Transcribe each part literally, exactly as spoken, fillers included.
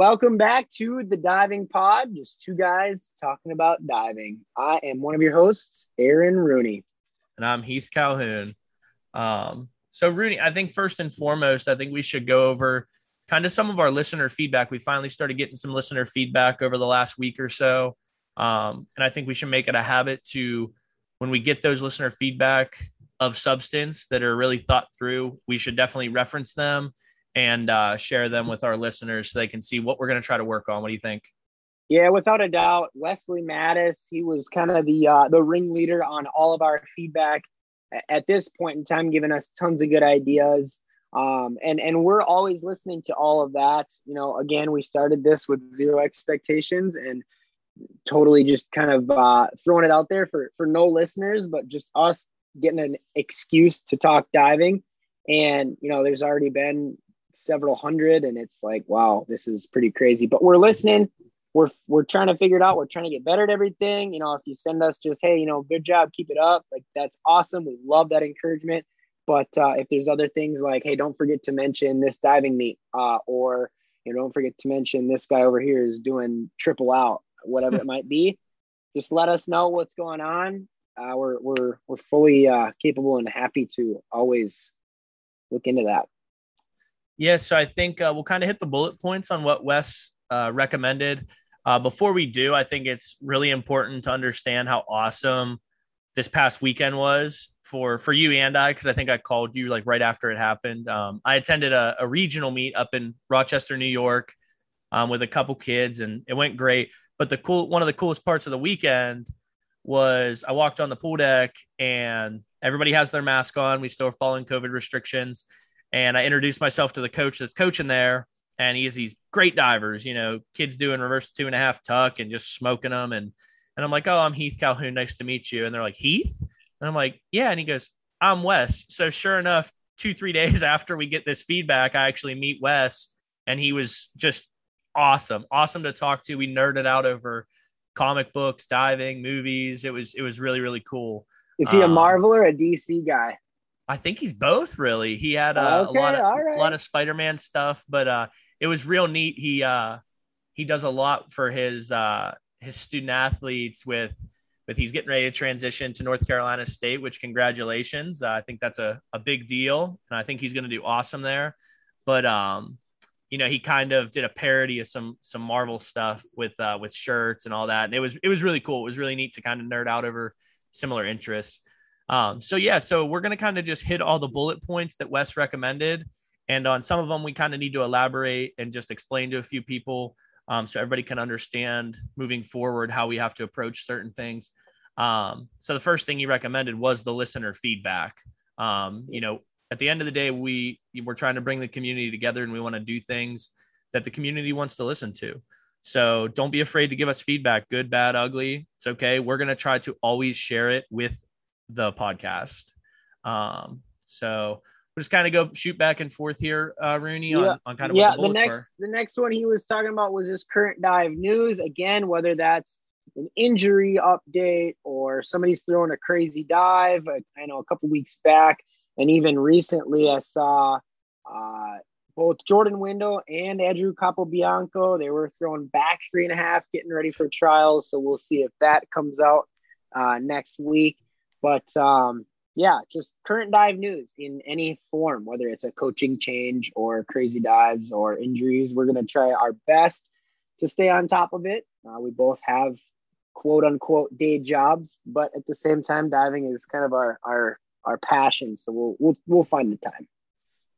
Welcome back to the Diving Pod. Just two guys talking about diving. I am one of your hosts, Aaron Rooney. And I'm Heath Calhoun. Um, so Rooney, I think first and foremost, I think we should go over kind of some of our listener feedback. We finally started getting some listener feedback over the last week or so. Um, and I think we should make it a habit to, when we get those listener feedback of substance that are really thought through, we should definitely reference them and uh, share them with our listeners so they can see what we're going to try to work on. What do you think? Yeah, without a doubt. Wesley Mattis, he was kind of the uh, the ringleader on all of our feedback at this point in time, giving us tons of good ideas. Um, and, and we're always listening to all of that. You know, again, we started this with zero expectations and totally just kind of uh, throwing it out there for, for no listeners, but just us getting an excuse to talk diving. And, you know, there's already been several hundred, and it's like, wow, this is pretty crazy, but we're listening. We're, we're trying to figure it out. We're trying to get better at everything. You know, if you send us just, hey, you know, good job, keep it up. Like, that's awesome. We love that encouragement. But uh, if there's other things like, hey, don't forget to mention this diving meet, uh, or, you know, don't forget to mention this guy over here is doing triple out, whatever it might be, just let us know what's going on. Uh, we're, we're, we're fully uh, capable and happy to always look into that. Yeah, so I think uh, we'll kind of hit the bullet points on what Wes uh, recommended. Uh, before we do, I think it's really important to understand how awesome this past weekend was for, for you and I, because I think I called you like right after it happened. Um, I attended a, a regional meet up in Rochester, New York, um, with a couple kids, and it went great. But the cool one of the coolest parts of the weekend was I walked on the pool deck, and everybody has their mask on. We still are following COVID restrictions. And I introduced myself to the coach that's coaching there, and he has these great divers, you know, kids doing reverse two and a half tuck and just smoking them. And, and I'm like, oh, I'm Heath Calhoun. Nice to meet you. And they're like, Heath? And I'm like, yeah. And he goes, I'm Wes. So sure enough, two, three days after we get this feedback, I actually meet Wes, and he was just awesome. Awesome to talk to. We nerded out over comic books, diving, movies. It was, it was really, really cool. Is he um, a Marvel or a D C guy? I think he's both, really. He had uh, okay, a lot of right. a lot of Spider-Man stuff, but uh, it was real neat. He uh, he does a lot for his uh, his student athletes with with he's getting ready to transition to North Carolina State, which congratulations. Uh, I think that's a, a big deal, and I think he's going to do awesome there. But um, you know, he kind of did a parody of some some Marvel stuff with uh, with shirts and all that, and it was it was really cool. It was really neat to kind of nerd out over similar interests. Um, so, yeah, so we're going to kind of just hit all the bullet points that Wes recommended. And on some of them, we kind of need to elaborate and just explain to a few people um, so everybody can understand moving forward how we have to approach certain things. Um, so the first thing he recommended was the listener feedback. Um, you know, at the end of the day, we, we're trying to bring the community together, and we want to do things that the community wants to listen to. So don't be afraid to give us feedback, good, bad, ugly. It's okay. We're going to try to always share it with the podcast. Um, so we'll just kind of go shoot back and forth here, uh, Rooney, on, yeah. on kind of yeah, what the, the next are. The next one he was talking about was just current dive news. Again, whether that's an injury update or somebody's throwing a crazy dive. I, I know a couple weeks back, and even recently, I saw uh, both Jordan Windle and Andrew Capobianco. They were throwing back three and a half, getting ready for trials. So we'll see if that comes out uh, next week. But um, yeah, just current dive news in any form, whether it's a coaching change or crazy dives or injuries. We're going to try our best to stay on top of it. Uh, we both have quote unquote day jobs, but at the same time, diving is kind of our, our, our passion. So we'll, we'll, we'll find the time.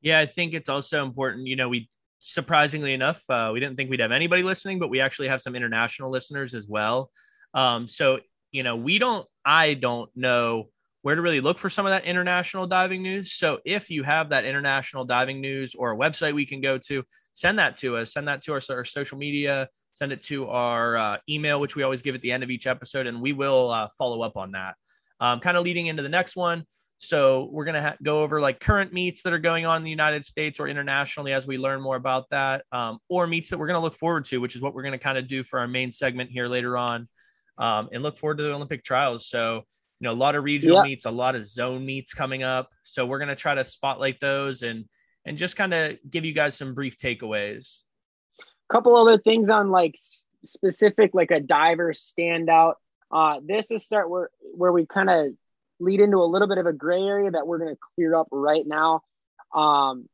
Yeah. I think it's also important, you know, we, surprisingly enough, uh, we didn't think we'd have anybody listening, but we actually have some international listeners as well. Um, so You know, we don't, I don't know where to really look for some of that international diving news. So if you have that international diving news or a website we can go to, send that to us, send that to our, our social media, send it to our uh, email, which we always give at the end of each episode. And we will uh, follow up on that um, kind of leading into the next one. So we're going to ha- go over like current meets that are going on in the United States or internationally as we learn more about that, um, or meets that we're going to look forward to, which is what we're going to kind of do for our main segment here later on. Um, and look forward to the Olympic trials. So, you know, a lot of regional yeah. meets, a lot of zone meets coming up. So we're going to try to spotlight those and, and just kind of give you guys some brief takeaways. couple other things on like specific, like a diver standout. Uh, this is start where, where we kind of lead into a little bit of a gray area that we're going to clear up right now. Um,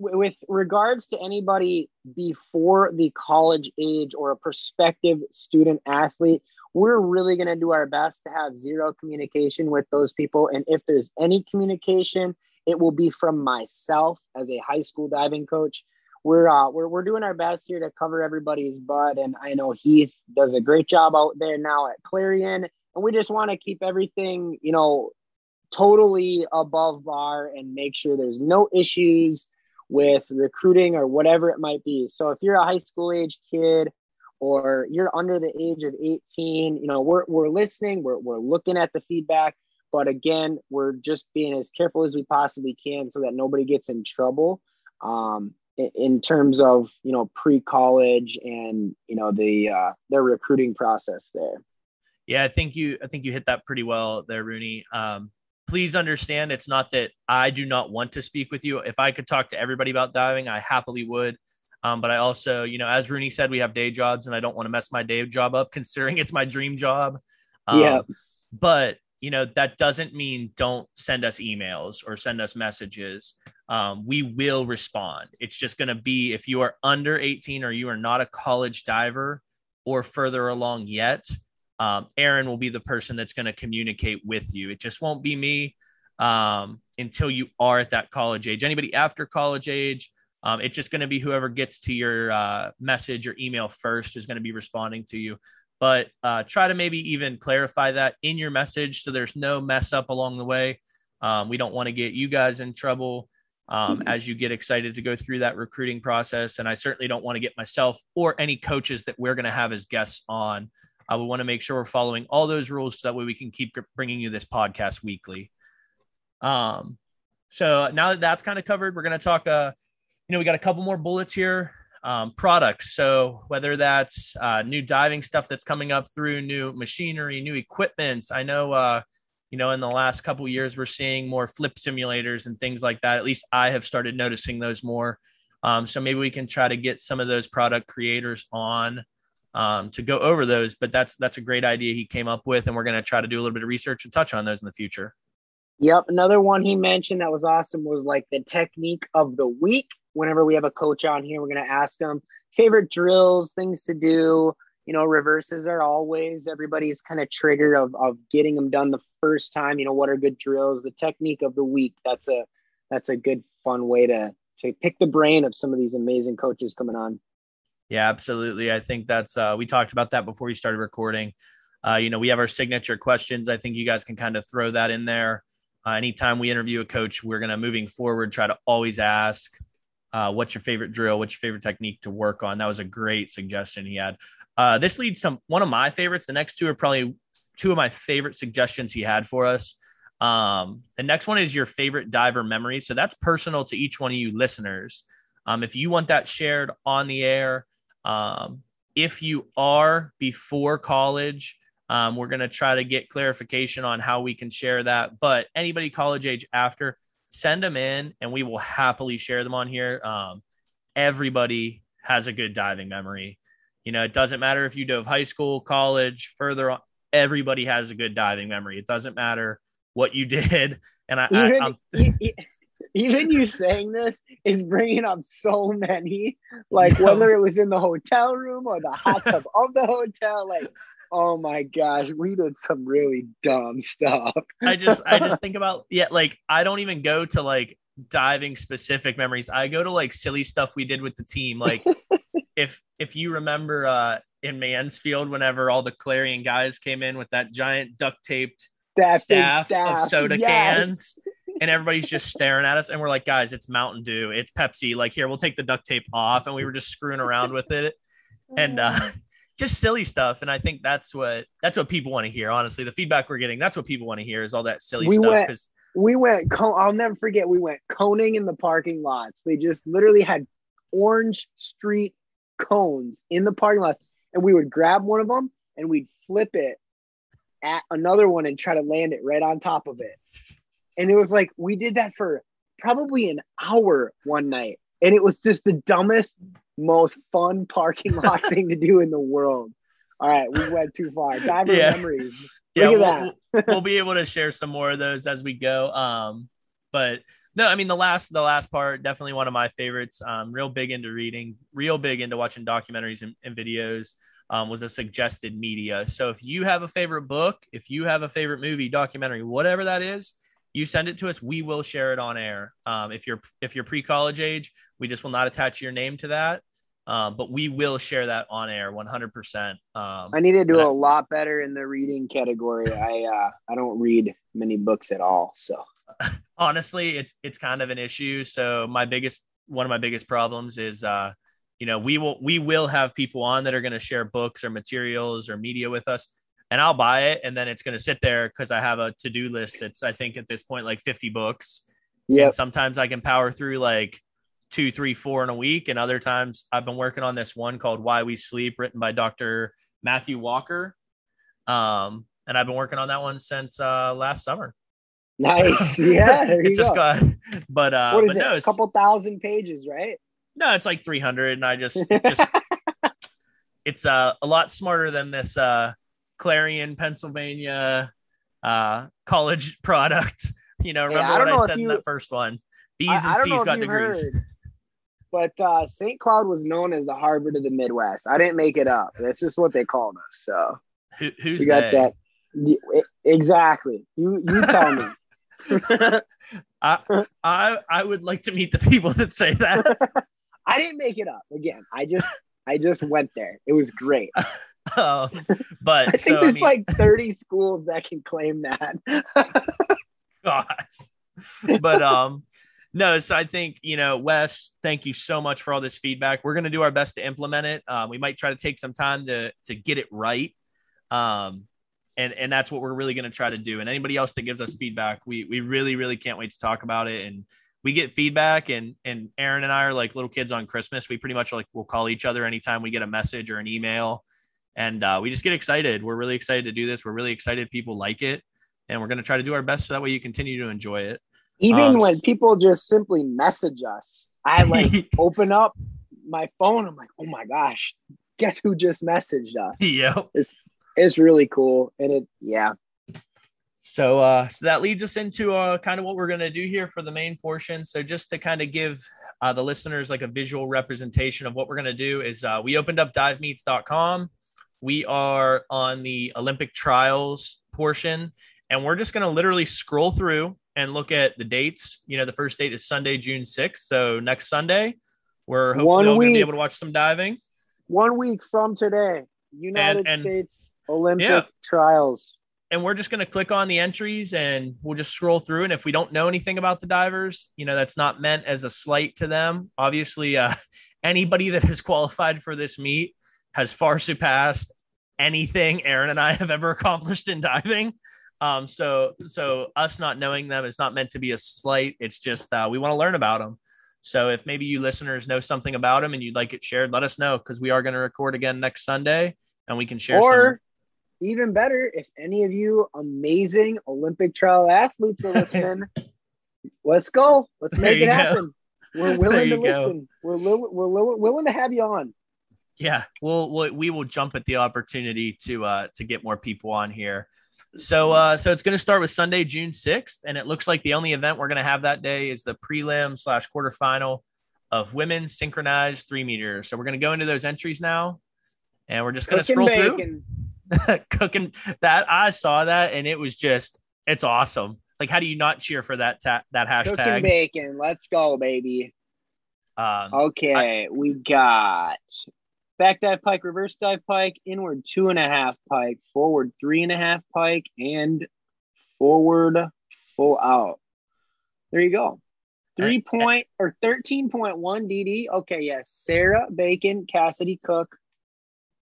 w- with regards to anybody before the college age or a prospective student athlete, we're really going to do our best to have zero communication with those people. And if there's any communication, it will be from myself as a high school diving coach. We're, uh, we're, we're doing our best here to cover everybody's butt. And I know Heath does a great job out there now at Clarion, and we just want to keep everything, you know, totally above bar and make sure there's no issues with recruiting or whatever it might be. So if you're a high school age kid or you're under the age of eighteen, you know, we're, we're listening, we're, we're looking at the feedback, but again, we're just being as careful as we possibly can so that nobody gets in trouble. Um, in terms of, you know, pre-college and, you know, the, uh, their recruiting process there. Yeah. I think you, I think you hit that pretty well there, Rooney. Um, please understand, it's not that I do not want to speak with you. If I could talk to everybody about diving, I happily would. Um, but I also, you know, as Rooney said, we have day jobs and I don't want to mess my day job up considering it's my dream job. Um, yeah. But, you know, that doesn't mean don't send us emails or send us messages. Um, we will respond. It's just going to be, if you are under eighteen or you are not a college diver or further along yet, um, Aaron will be the person that's going to communicate with you. It just won't be me um, until you are at that college age. Anybody after college age, um, it's just going to be whoever gets to your uh, message or email first is going to be responding to you. But uh, try to maybe even clarify that in your message so there's no mess up along the way. Um, we don't want to get you guys in trouble um, as you get excited to go through that recruiting process. And I certainly don't want to get myself or any coaches that we're going to have as guests on. I would want to make sure we're following all those rules so that way we can keep bringing you this podcast weekly. Um, so now that that's kind of covered, we're going to talk, uh, you know, we got a couple more bullets here. Um, products. So whether that's uh, new diving stuff that's coming up through new machinery, new equipment. I know, uh, you know, in the last couple of years, we're seeing more flip simulators and things like that. At least I have started noticing those more. Um, so maybe we can try to get some of those product creators on um, to go over those, but that's, that's a great idea he came up with. And we're going to try to do a little bit of research and touch on those in the future. Yep. Another one he mentioned that was awesome was like the technique of the week. Whenever we have a coach on here, we're going to ask them favorite drills, things to do, you know, reverses are always, everybody's kind of triggered of, of getting them done the first time. You know, what are good drills, the technique of the week. That's a, that's a good fun way to, to pick the brain of some of these amazing coaches coming on. Yeah, absolutely. I think that's uh, we talked about that before we started recording. Uh, you know, we have our signature questions. I think you guys can kind of throw that in there. Uh, anytime we interview a coach, we're going to moving forward, try to always ask, Uh, what's your favorite drill? What's your favorite technique to work on? That was a great suggestion he had. Uh, this leads to one of my favorites. The next two are probably two of my favorite suggestions he had for us. Um, the next one is your favorite diver memory. So that's personal to each one of you listeners. Um, if you want that shared on the air, um, if you are before college, um, we're going to try to get clarification on how we can share that. But anybody college age after, send them in and we will happily share them on here. Um, everybody has a good diving memory. You know, it doesn't matter if you dove high school, college, further on, everybody has a good diving memory. It doesn't matter what you did. And I, even, I I'm... even you saying this is bringing up so many, like no. Whether it was in the hotel room or the hot tub of the hotel, like, oh my gosh, we did some really dumb stuff. I just, I just think about, yeah, like I don't even go to like diving specific memories. I go to like silly stuff we did with the team. Like if, if you remember uh, in Mansfield, whenever all the Clarion guys came in with that giant duct taped staff, staff of soda yes. cans and everybody's just staring at us. And we're like, guys, it's Mountain Dew. It's Pepsi. Like here, we'll take the duct tape off. And we were just screwing around with it. And, uh, just silly stuff. And I think that's what, that's what people want to hear. Honestly, the feedback we're getting, that's what people want to hear is all that silly we stuff. Went, we went, I'll never forget. We went coning in the parking lots. They just literally had orange street cones in the parking lots. And we would grab one of them and we'd flip it at another one and try to land it right on top of it. And it was like, we did that for probably an hour one night. And it was just the dumbest most fun parking lot thing to do in the world. All right, we went too far. Diver yeah. memories. Yeah, Look at we'll, that. we'll be able to share some more of those as we go. Um, but no, I mean, the last the last part, definitely one of my favorites. Um, real big into reading, real big into watching documentaries and, and videos. Um, was a suggested media. So if you have a favorite book, if you have a favorite movie, documentary, whatever that is, you send it to us. We will share it on air. Um, if you're if you're pre-college age, we just will not attach your name to that. Um, but we will share that on air one hundred percent. Um, I need to do I, a lot better in the reading category. I uh, I don't read many books at all. So honestly, it's it's kind of an issue. So my biggest one of my biggest problems is, uh, you know, we will we will have people on that are going to share books or materials or media with us, and I'll buy it, and then it's going to sit there because I have a to-do list that's, I think at this point, like fifty books. Yeah. And sometimes I can power through like two, three, four in a week. And other times I've been working on this one called Why We Sleep, written by Doctor Matthew Walker. Um, and I've been working on that one since uh, last summer. Nice. So, yeah. There you it just go. got, but, uh, what is but it? No, it's a couple thousand pages, right? No, it's like three hundred. And I just, it's just, it's uh, a lot smarter than this uh, Clarion, Pennsylvania uh, college product. You know, remember yeah, what I, I said you... in that first one? B's and I, I C's got degrees. Heard, but uh, Saint Cloud was known as the Harvard of the Midwest. I didn't make it up. That's just what they called us. So Who, who's we got they? that exactly? You you tell me. I I I would like to meet the people that say that. I didn't make it up. Again, I just I just went there. It was great. Oh, but I think so, there's I mean... like thirty schools that can claim that. Gosh, but um. No, so I think, you know, Wes, thank you so much for all this feedback. We're going to do our best to implement it. Um, we might try to take some time to to get it right. Um, and, and that's what we're really going to try to do. And anybody else that gives us feedback, we we really, really can't wait to talk about it. And we get feedback, and and Aaron and I are like little kids on Christmas. We pretty much like we'll call each other anytime we get a message or an email. And uh, we just get excited. We're really excited to do this. We're really excited people like it. And we're going to try to do our best so that way you continue to enjoy it. Even um, when people just simply message us, I like open up my phone. I'm like, oh my gosh, guess who just messaged us? Yeah, it's it's really cool, and it yeah. So uh, so that leads us into uh kind of what we're gonna do here for the main portion. So just to kind of give uh, the listeners like a visual representation of what we're gonna do is uh, we opened up dive meets dot com. We are on the Olympic trials portion, and we're just gonna literally scroll through and look at the dates. You know, the first date is Sunday, June sixth. So next Sunday, we're hopefully going to be able to watch some diving. One week from today, United and, and, States Olympic yeah. trials. And we're just going to click on the entries and we'll just scroll through. And if we don't know anything about the divers, you know, that's not meant as a slight to them. Obviously, uh, anybody that has qualified for this meet has far surpassed anything Aaron and I have ever accomplished in diving. Um, so, so us not knowing them is not meant to be a slight. It's just, uh, we want to learn about them. So if maybe you listeners know something about them and you'd like it shared, let us know. Cause we are going to record again next Sunday and we can share. Or some... even better, if any of you amazing Olympic trial athletes are listening, let's go, let's make it go. happen. We're willing to go. listen. We're, li- we're li- willing to have you on. Yeah. We'll, we'll, we will jump at the opportunity to, uh, to get more people on here. So, uh, so it's going to start with Sunday, June sixth, and it looks like the only event we're going to have that day is the prelim slash quarterfinal of women's synchronized three meters. So we're going to go into those entries now, and we're just going to scroll through. Cooking that I saw that, and it was just it's awesome. Like, how do you not cheer for that ta- that hashtag? Cooking bacon, let's go, baby. Um, okay, I- we got. Back dive pike, reverse dive pike, inward two and a half pike, forward three and a half pike, and forward full out. There you go. Three point or thirteen point one D D. Okay, yes. Sarah Bacon, Cassidy Cook.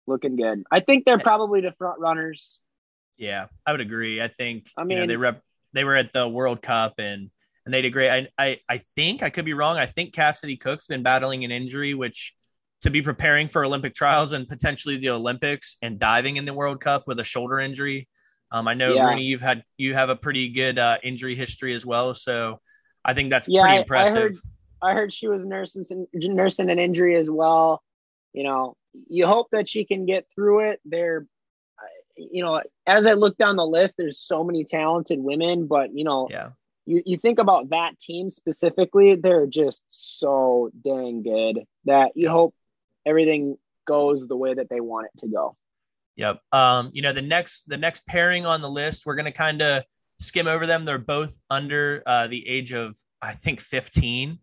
Looking good. I think they're probably the front runners. Yeah, I would agree. I think I mean you know, they rep they were at the World Cup and and they did great. I I I think I could be wrong. I think Cassidy Cook's been battling an injury, which to be preparing for Olympic trials and potentially the Olympics and diving in the World Cup with a shoulder injury. Um, I know yeah. Rooney, you've had, you have a pretty good uh, injury history as well. So I think that's yeah, pretty I, impressive. I heard, I heard she was nursing nursing an injury as well. You know, you hope that she can get through it. They're, you know, as I look down the list, there's so many talented women, but you know, yeah. you, you think about that team specifically, they're just so dang good that you yeah. hope everything goes the way that they want it to go. Yep. Um, you know, the next, the next pairing on the list, we're going to kind of skim over them. They're both under uh, the age of, I think, fifteen.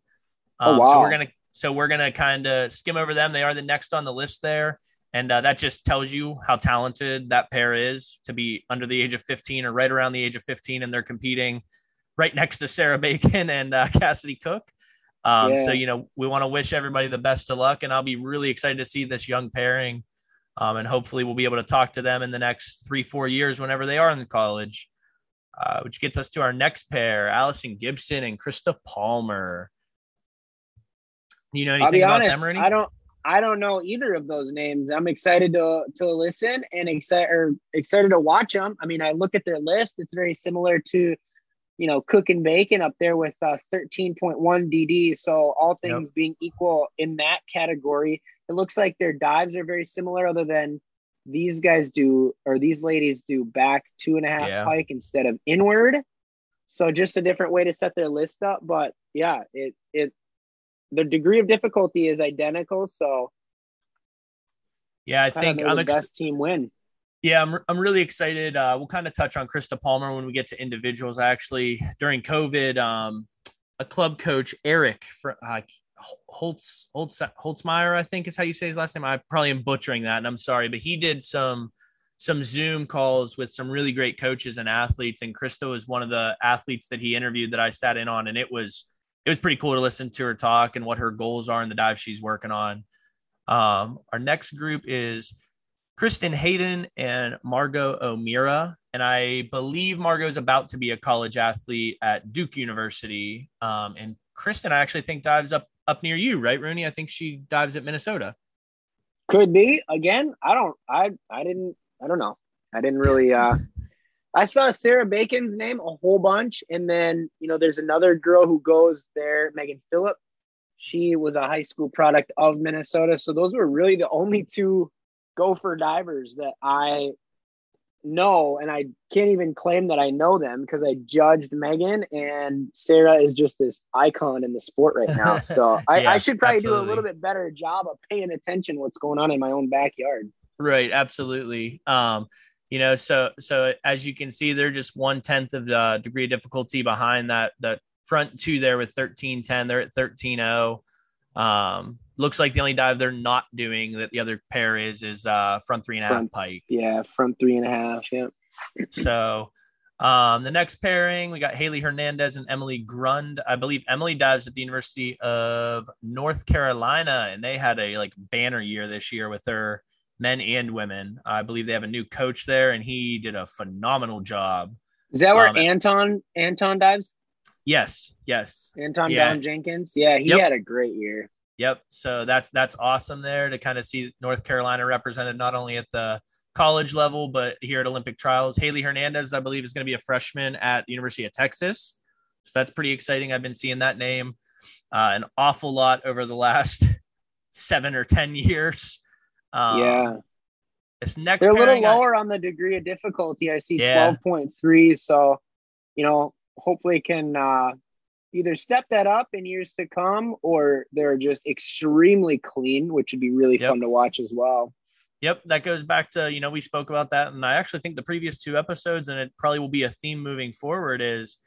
Um, oh, wow. So we're going to, so we're going to kind of skim over them. They are the next on the list there. And uh, that just tells you how talented that pair is to be under the age of fifteen or right around the age of fifteen. And they're competing right next to Sarah Bacon and uh, Cassidy Cook. Um, yeah. So, you know, we want to wish everybody the best of luck, and I'll be really excited to see this young pairing. Um, and hopefully we'll be able to talk to them in the next three, four years, whenever they are in college, uh, which gets us to our next pair, Allison Gibson and Krista Palmer. You know anything I'll be about honest, them or anything? I don't, I don't know either of those names. I'm excited to to listen and excited or excited to watch them. I mean, I look at their list; it's very similar to, you know, Cook and Bacon up there with uh, thirteen point one D D. So all things yep. being equal in that category, it looks like their dives are very similar, other than these guys do or these ladies do back two and a half yeah. pike instead of inward. So just a different way to set their list up, but yeah, it it. The degree of difficulty is identical, so yeah, I think I'm the ex- best team win. Yeah, I'm I'm really excited. Uh, we'll kind of touch on Krista Palmer when we get to individuals. I actually, during COVID, um, a club coach, Eric for, uh, Holtz, Holtz Holtzmeyer, I think is how you say his last name. I probably am butchering that, and I'm sorry, but he did some some Zoom calls with some really great coaches and athletes, and Krista was one of the athletes that he interviewed that I sat in on, and it was. It was pretty cool to listen to her talk and what her goals are in the dive she's working on. Um, our next group is Kristen Hayden and Margo Omira. And I believe Margo is about to be a college athlete at Duke University. Um, and Kristen, I actually think dives up, up near you, right, Rooney? I think she dives at Minnesota. Could be again. I don't, I, I didn't, I don't know. I didn't really, uh, I saw Sarah Bacon's name a whole bunch. And then, you know, there's another girl who goes there, Megan Phillip. She was a high school product of Minnesota. So those were really the only two gopher divers that I know. And I can't even claim that I know them because I judged Megan, and Sarah is just this icon in the sport right now. So I, yeah, I should probably absolutely. do a little bit better job of paying attention to what's going on in my own backyard. Right. Absolutely. Um, You know, so so as you can see, they're just one tenth of the degree of difficulty behind that that front two there with thirteen ten. They're at thirteen oh. Um, looks like the only dive they're not doing that the other pair is is uh, front three and a front, half pike. Yeah, front three and a half. Yeah. So um, the next pairing, we got Haley Hernandez and Emily Grund. I believe Emily dives at the University of North Carolina, and they had a like banner year this year with her. Men and women. I believe they have a new coach there, and he did a phenomenal job. Is that where um, Anton Anton dives? Yes, yes. Anton yeah. Brown Jenkins. Yeah, he yep. had a great year. Yep. So that's that's awesome there to kind of see North Carolina represented not only at the college level but here at Olympic trials. Haley Hernandez, I believe, is going to be a freshman at the University of Texas. So that's pretty exciting. I've been seeing that name uh, an awful lot over the last seven or ten years. Um, yeah, this next they're a little lower I, on the degree of difficulty. I see yeah. twelve point three. So, you know, hopefully can uh, either step that up in years to come, or they're just extremely clean, which would be really yep. fun to watch as well. Yep. That goes back to, you know, we spoke about that. And I actually think the previous two episodes, and it probably will be a theme moving forward, is,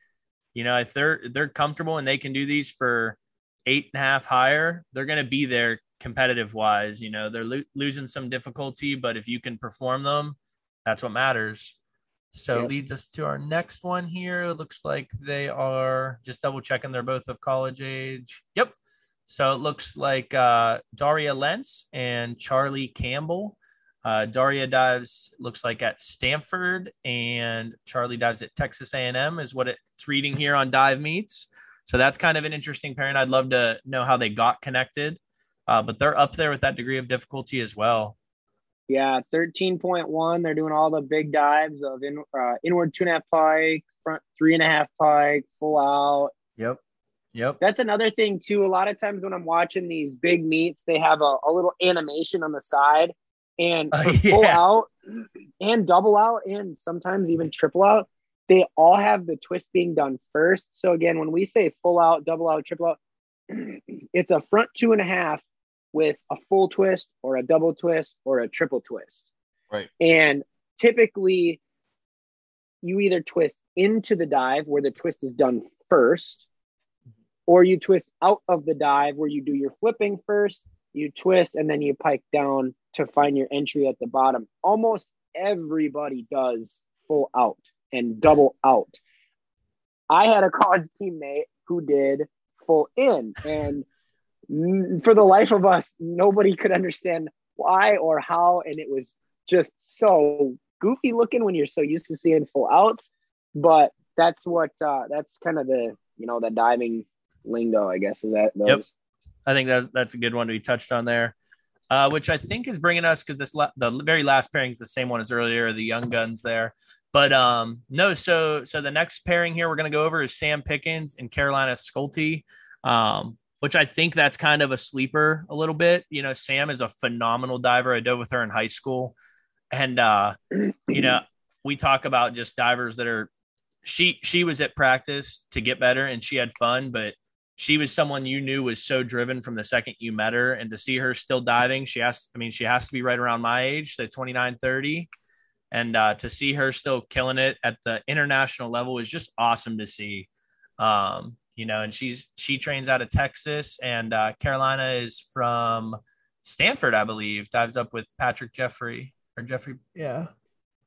you know, if they're, they're comfortable and they can do these for eight and a half higher, they're going to be there. Competitive wise, you know, they're lo- losing some difficulty, but if you can perform them, that's what matters. So yep. leads us to our next one here. It looks like they are just double checking. They're both of college age. Yep. So it looks like uh, Daria Lentz and Charlie Campbell. Uh, Daria dives, looks like at Stanford, and Charlie dives at Texas A and M is what it's reading here on Dive Meets. So that's kind of an interesting pairing. I'd love to know how they got connected. Uh, but they're up there with that degree of difficulty as well. Yeah, thirteen point one. They're doing all the big dives of in, uh, inward two and a half pike, front three and a half pike, full out. Yep. Yep. That's another thing too. A lot of times when I'm watching these big meets, they have a, a little animation on the side, and uh, yeah. pull out and double out and sometimes even triple out. They all have the twist being done first. So again, when we say full out, double out, triple out, it's a front two and a half with a full twist or a double twist or a triple twist. Right. And typically you either twist into the dive where the twist is done first, or you twist out of the dive where you do your flipping first, you twist, and then you pike down to find your entry at the bottom. Almost everybody does full out and double out. I had a college teammate who did full in, and for the life of us, nobody could understand why or how, and it was just so goofy looking when you're so used to seeing full out. But that's what uh, that's kind of the, you know, the diving lingo, I guess, is that those? Yep. I think that that's a good one to be touched on there, uh, which I think is bringing us, because this la- the very last pairing is the same one as earlier, the young guns there. But um, no, so so the next pairing here we're going to go over is Sam Pickens and Carolina Schulte, um, which I think that's kind of a sleeper a little bit. You know, Sam is a phenomenal diver. I dove with her in high school, and uh, you know, we talk about just divers that are. She she was at practice to get better, and she had fun, but she was someone you knew was so driven from the second you met her, and to see her still diving, she has, I mean, she has to be right around my age, so twenty-nine, thirty, and uh, to see her still killing it at the international level is just awesome to see. Um, you know, and she's, she trains out of Texas, and uh, Carolina is from Stanford, I believe, dives up with Patrick Jeffrey or Jeffrey. Yeah.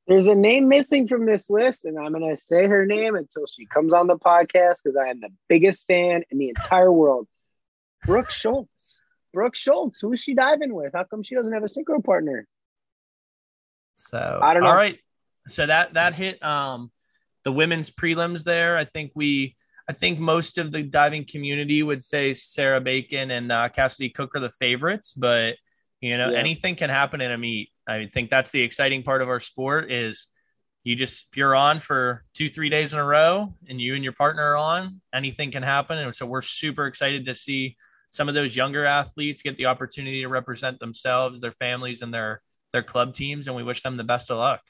There's a name missing from this list, and I'm going to say her name until she comes on the podcast because I am the biggest fan in the entire world. Brooke Schultz. Brooke Schultz. Who is she diving with? How come she doesn't have a synchro partner? So, I don't know. All right. So that that hit um, the women's prelims there. I think we, I think most of the diving community would say Sarah Bacon and uh, Cassidy Cook are the favorites, but you know, yeah. anything can happen in a meet. I think that's the exciting part of our sport is you just, if you're on for two, three days in a row and you and your partner are on, anything can happen. And so we're super excited to see some of those younger athletes get the opportunity to represent themselves, their families, and their, their club teams. And we wish them the best of luck.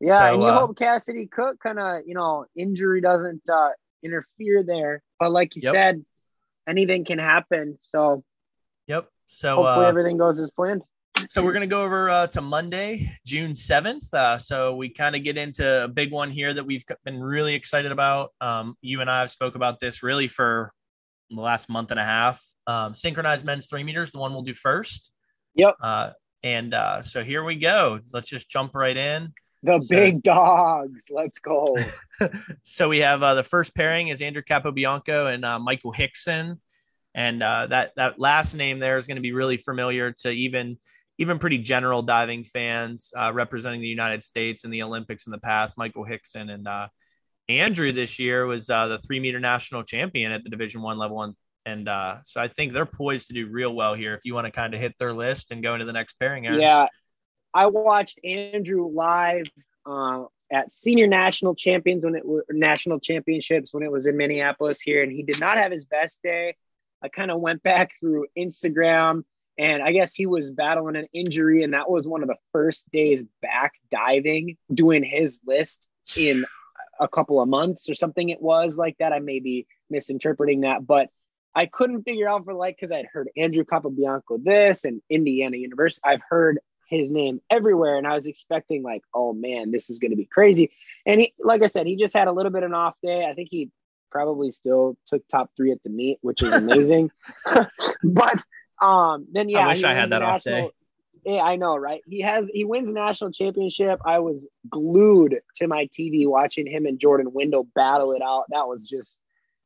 Yeah. So, and you uh, hope Cassidy Cook kind of, you know, injury doesn't uh, interfere there, but like you yep. said, anything can happen. So, yep. So hopefully uh, everything goes as planned. So we're going to go over uh, to Monday, June seventh. Uh, so we kind of get into a big one here that we've been really excited about. Um, you and I have spoke about this really for the last month and a half. Um, synchronized men's three meters, the one we'll do first. Yep. Uh, and uh, so here we go. Let's just jump right in. The so, big dogs. Let's go. So we have uh, the first pairing is Andrew Capobianco and uh, Michael Hickson. And uh, that, that last name there is going to be really familiar to even – even pretty general diving fans, uh, representing the United States in the Olympics in the past. Michael Hickson and uh, Andrew this year was uh, the three meter national champion at the Division One level. And, and uh, so I think they're poised to do real well here. If you want to kind of hit their list and go into the next pairing. Aaron. Yeah. I watched Andrew live uh, at senior national champions when it was national championships, when it was in Minneapolis here, and he did not have his best day. I kind of went back through Instagram, and I guess he was battling an injury, and that was one of the first days back diving, doing his list in a couple of months or something. It was like that. I may be misinterpreting that, but I couldn't figure out for like, because I'd heard Andrew Capobianco this and Indiana University. I've heard his name everywhere, and I was expecting like, oh man, this is going to be crazy. And he, like I said, he just had a little bit of an off day. I think he probably still took top three at the meet, which is amazing. But Um, then yeah, I wish I had that off day. Yeah, I know, right? He has he wins national championship. I was glued to my T V watching him and Jordan Windle battle it out. That was just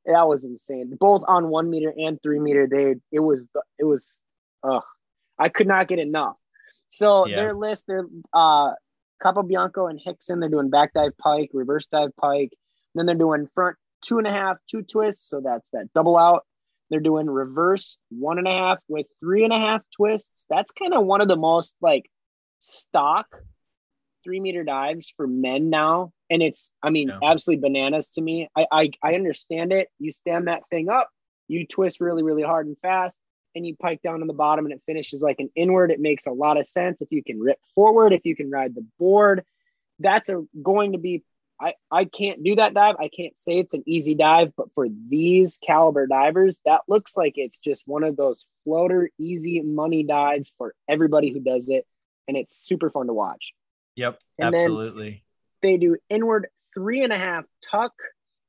that was insane. Both on one meter and three meter, they it was it was uh I could not get enough. So yeah. Their list, they're uh Capobianco and Hickson, they're doing back dive pike, reverse dive pike, then they're doing front two and a half, two twists. So that's that double out. They're doing reverse one and a half with three and a half twists. That's kind of one of the most like stock three meter dives for men now. And it's, I mean, yeah. absolutely bananas to me. I, I I understand it. You stand that thing up, you twist really, really hard and fast, and you pike down on the bottom, and it finishes like an inward. It makes a lot of sense. If you can rip forward, if you can ride the board, that's a, going to be, I, I can't do that dive. I can't say it's an easy dive, but for these caliber divers, that looks like it's just one of those floater, easy money dives for everybody who does it. And it's super fun to watch. Yep. And absolutely. They do inward three and a half tuck,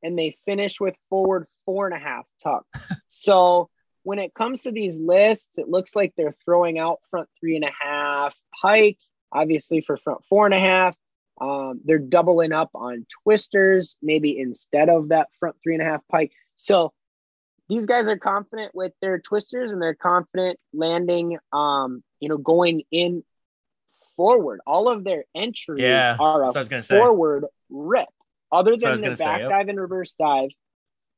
and they finish with forward four and a half tuck. So when it comes to these lists, it looks like they're throwing out front three and a half pike, obviously, for front four and a half. Um, they're doubling up on twisters, maybe instead of that front three and a half pike. So these guys are confident with their twisters, and they're confident landing, um, you know, going in forward. All of their entries yeah, are a forward say. rip. Other than the back say, yep. dive and reverse dive,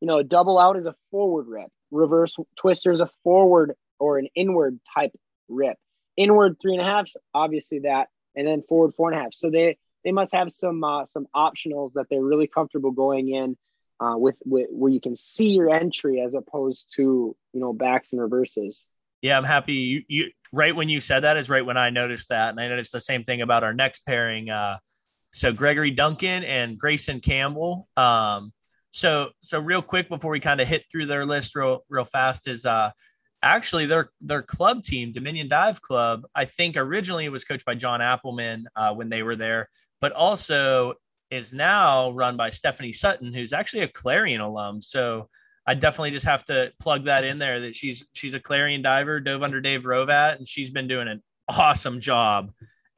you know, a double out is a forward rip. Reverse twister is a forward or an inward type rip. Inward three and a halfs, obviously that, and then forward four and a half. So they, they must have some uh, some optionals that they're really comfortable going in uh, with, with, where you can see your entry as opposed to, you know, backs and reverses. Yeah, I'm happy. You, you right when you said that is right when I noticed that, and I noticed the same thing about our next pairing. Uh, so Gregory Duncan and Grayson Campbell. Um, so so real quick before we kind of hit through their list real real fast is uh, actually their their club team, Dominion Dive Club. I think originally it was coached by John Appleman uh, when they were there, but also is now run by Stephanie Sutton, who's actually a Clarion alum. So I definitely just have to plug that in there, that she's she's a Clarion diver, dove under Dave Rovat, and she's been doing an awesome job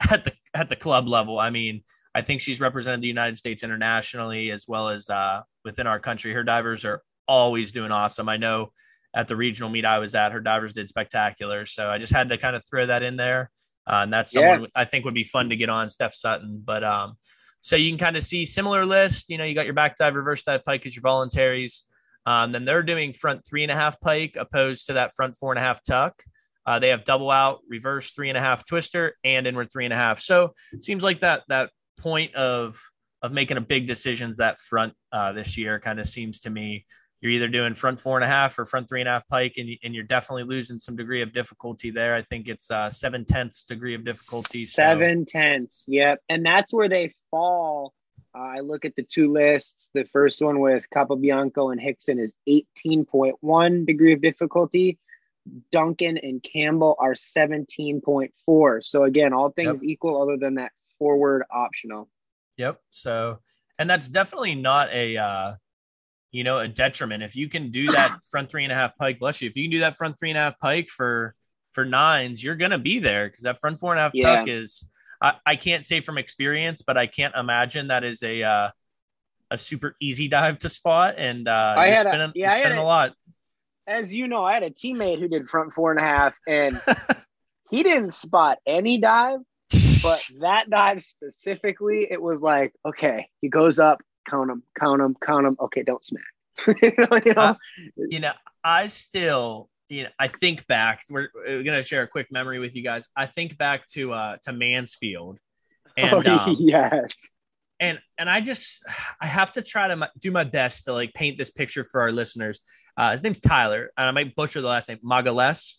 at the at the club level. I mean, I think she's represented the United States internationally as well as uh, within our country. Her divers are always doing awesome. I know at the regional meet I was at, her divers did spectacular. So I just had to kind of throw that in there. Uh, and that's someone yeah. I think would be fun to get on, Steph Sutton. But um, so you can kind of see similar list. You know, you got your back dive, reverse dive, pike as your voluntaries. Um, then they're doing front three and a half pike opposed to that front four and a half tuck. Uh, they have double out, reverse three and a half twister, and inward three and a half. So it seems like that that point of of making a big decisions that front uh, this year kind of seems to me. You're either doing front four and a half or front three and a half pike, and, and you're definitely losing some degree of difficulty there. I think it's uh, seven tenths degree of difficulty. Seven so. tenths, yep. And that's where they fall. Uh, I look at the two lists. The first one with Capobianco and Hickson is eighteen point one degree of difficulty. Duncan and Campbell are seventeen point four. So, again, all things yep. equal other than that forward optional. Yep. So, and that's definitely not a uh, – you know, a detriment. If you can do that front three and a half pike, bless you. If you can do that front three and a half pike for, for nines, you're going to be there. Cause that front four and a half yeah. tuck is, I, I can't say from experience, but I can't imagine that is a, uh, a super easy dive to spot. And, uh, I had spinning, a, yeah, I had a, a lot. As you know, I had a teammate who did front four and a half, and he didn't spot any dive, but that dive specifically, it was like, okay, he goes up, count them, count them, count them. Okay, don't smack. you, know, you, know? Uh, you know, I still, you know, I think back. We're, we're going to share a quick memory with you guys. I think back to uh, to Mansfield, and oh, um, yes, and and I just I have to try to m- do my best to like paint this picture for our listeners. Uh, his name's Tyler, and I might butcher the last name. Magales.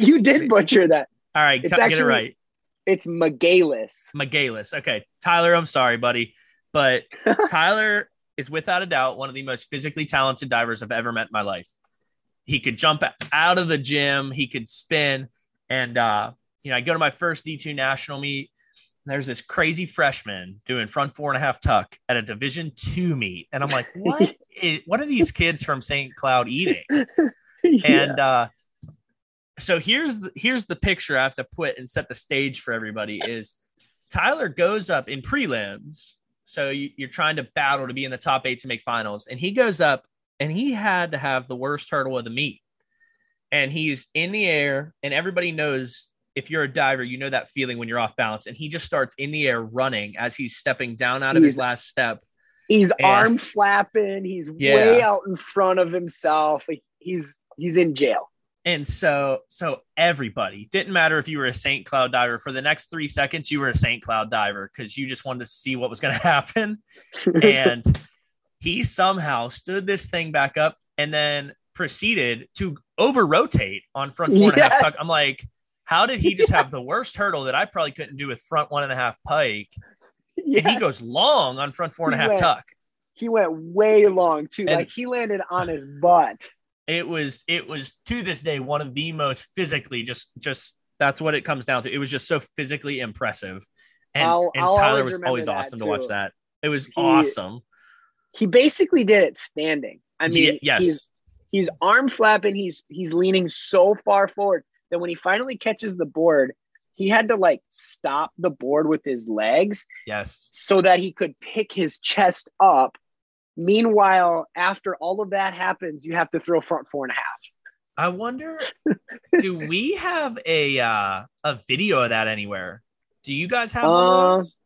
You did butcher that. All right, it's t- actually, get it right. It's Magalis. Magalis. Okay, Tyler, I'm sorry, buddy. But Tyler is without a doubt one of the most physically talented divers I've ever met in my life. He could jump out of the gym. He could spin. And, uh, you know, I go to my first D two national meet. And there's this crazy freshman doing front four and a half tuck at a Division two meet. And I'm like, what? is, what are these kids from Saint Cloud eating? yeah. And uh, so here's the, here's the picture I have to put and set the stage for everybody is Tyler goes up in prelims. So you're trying to battle to be in the top eight to make finals. And he goes up and he had to have the worst hurdle of the meet. And he's in the air, and everybody knows if you're a diver, you know that feeling when you're off balance. And he just starts in the air running as he's stepping down out of he's, his last step. He's and, arm flapping. He's yeah. way out in front of himself. He's he's in jail. And so, so everybody, didn't matter if you were a Saint Cloud diver, for the next three seconds, you were a Saint Cloud diver because you just wanted to see what was going to happen. And he somehow stood this thing back up. And then proceeded to over rotate on front four and yeah. a half tuck. I'm like, how did he just yeah. have the worst hurdle that I probably couldn't do with front one and a half pike? Yeah. And he goes long on front four and he a half went, tuck. He went way long too. And like he landed on his butt. It was, it was to this day, one of the most physically just, just that's what it comes down to. It was just so physically impressive. And, I'll, and I'll Tyler always was always awesome too. to watch that. It was he, awesome. He basically did it standing. I mean, he, yes. he's, he's arm flapping. He's, he's leaning so far forward that when he finally catches the board, he had to like stop the board with his legs. Yes. So that he could pick his chest up. Meanwhile, after all of that happens, you have to throw front four and a half. I wonder, do we have a uh, a video of that anywhere? Do you guys have one of those?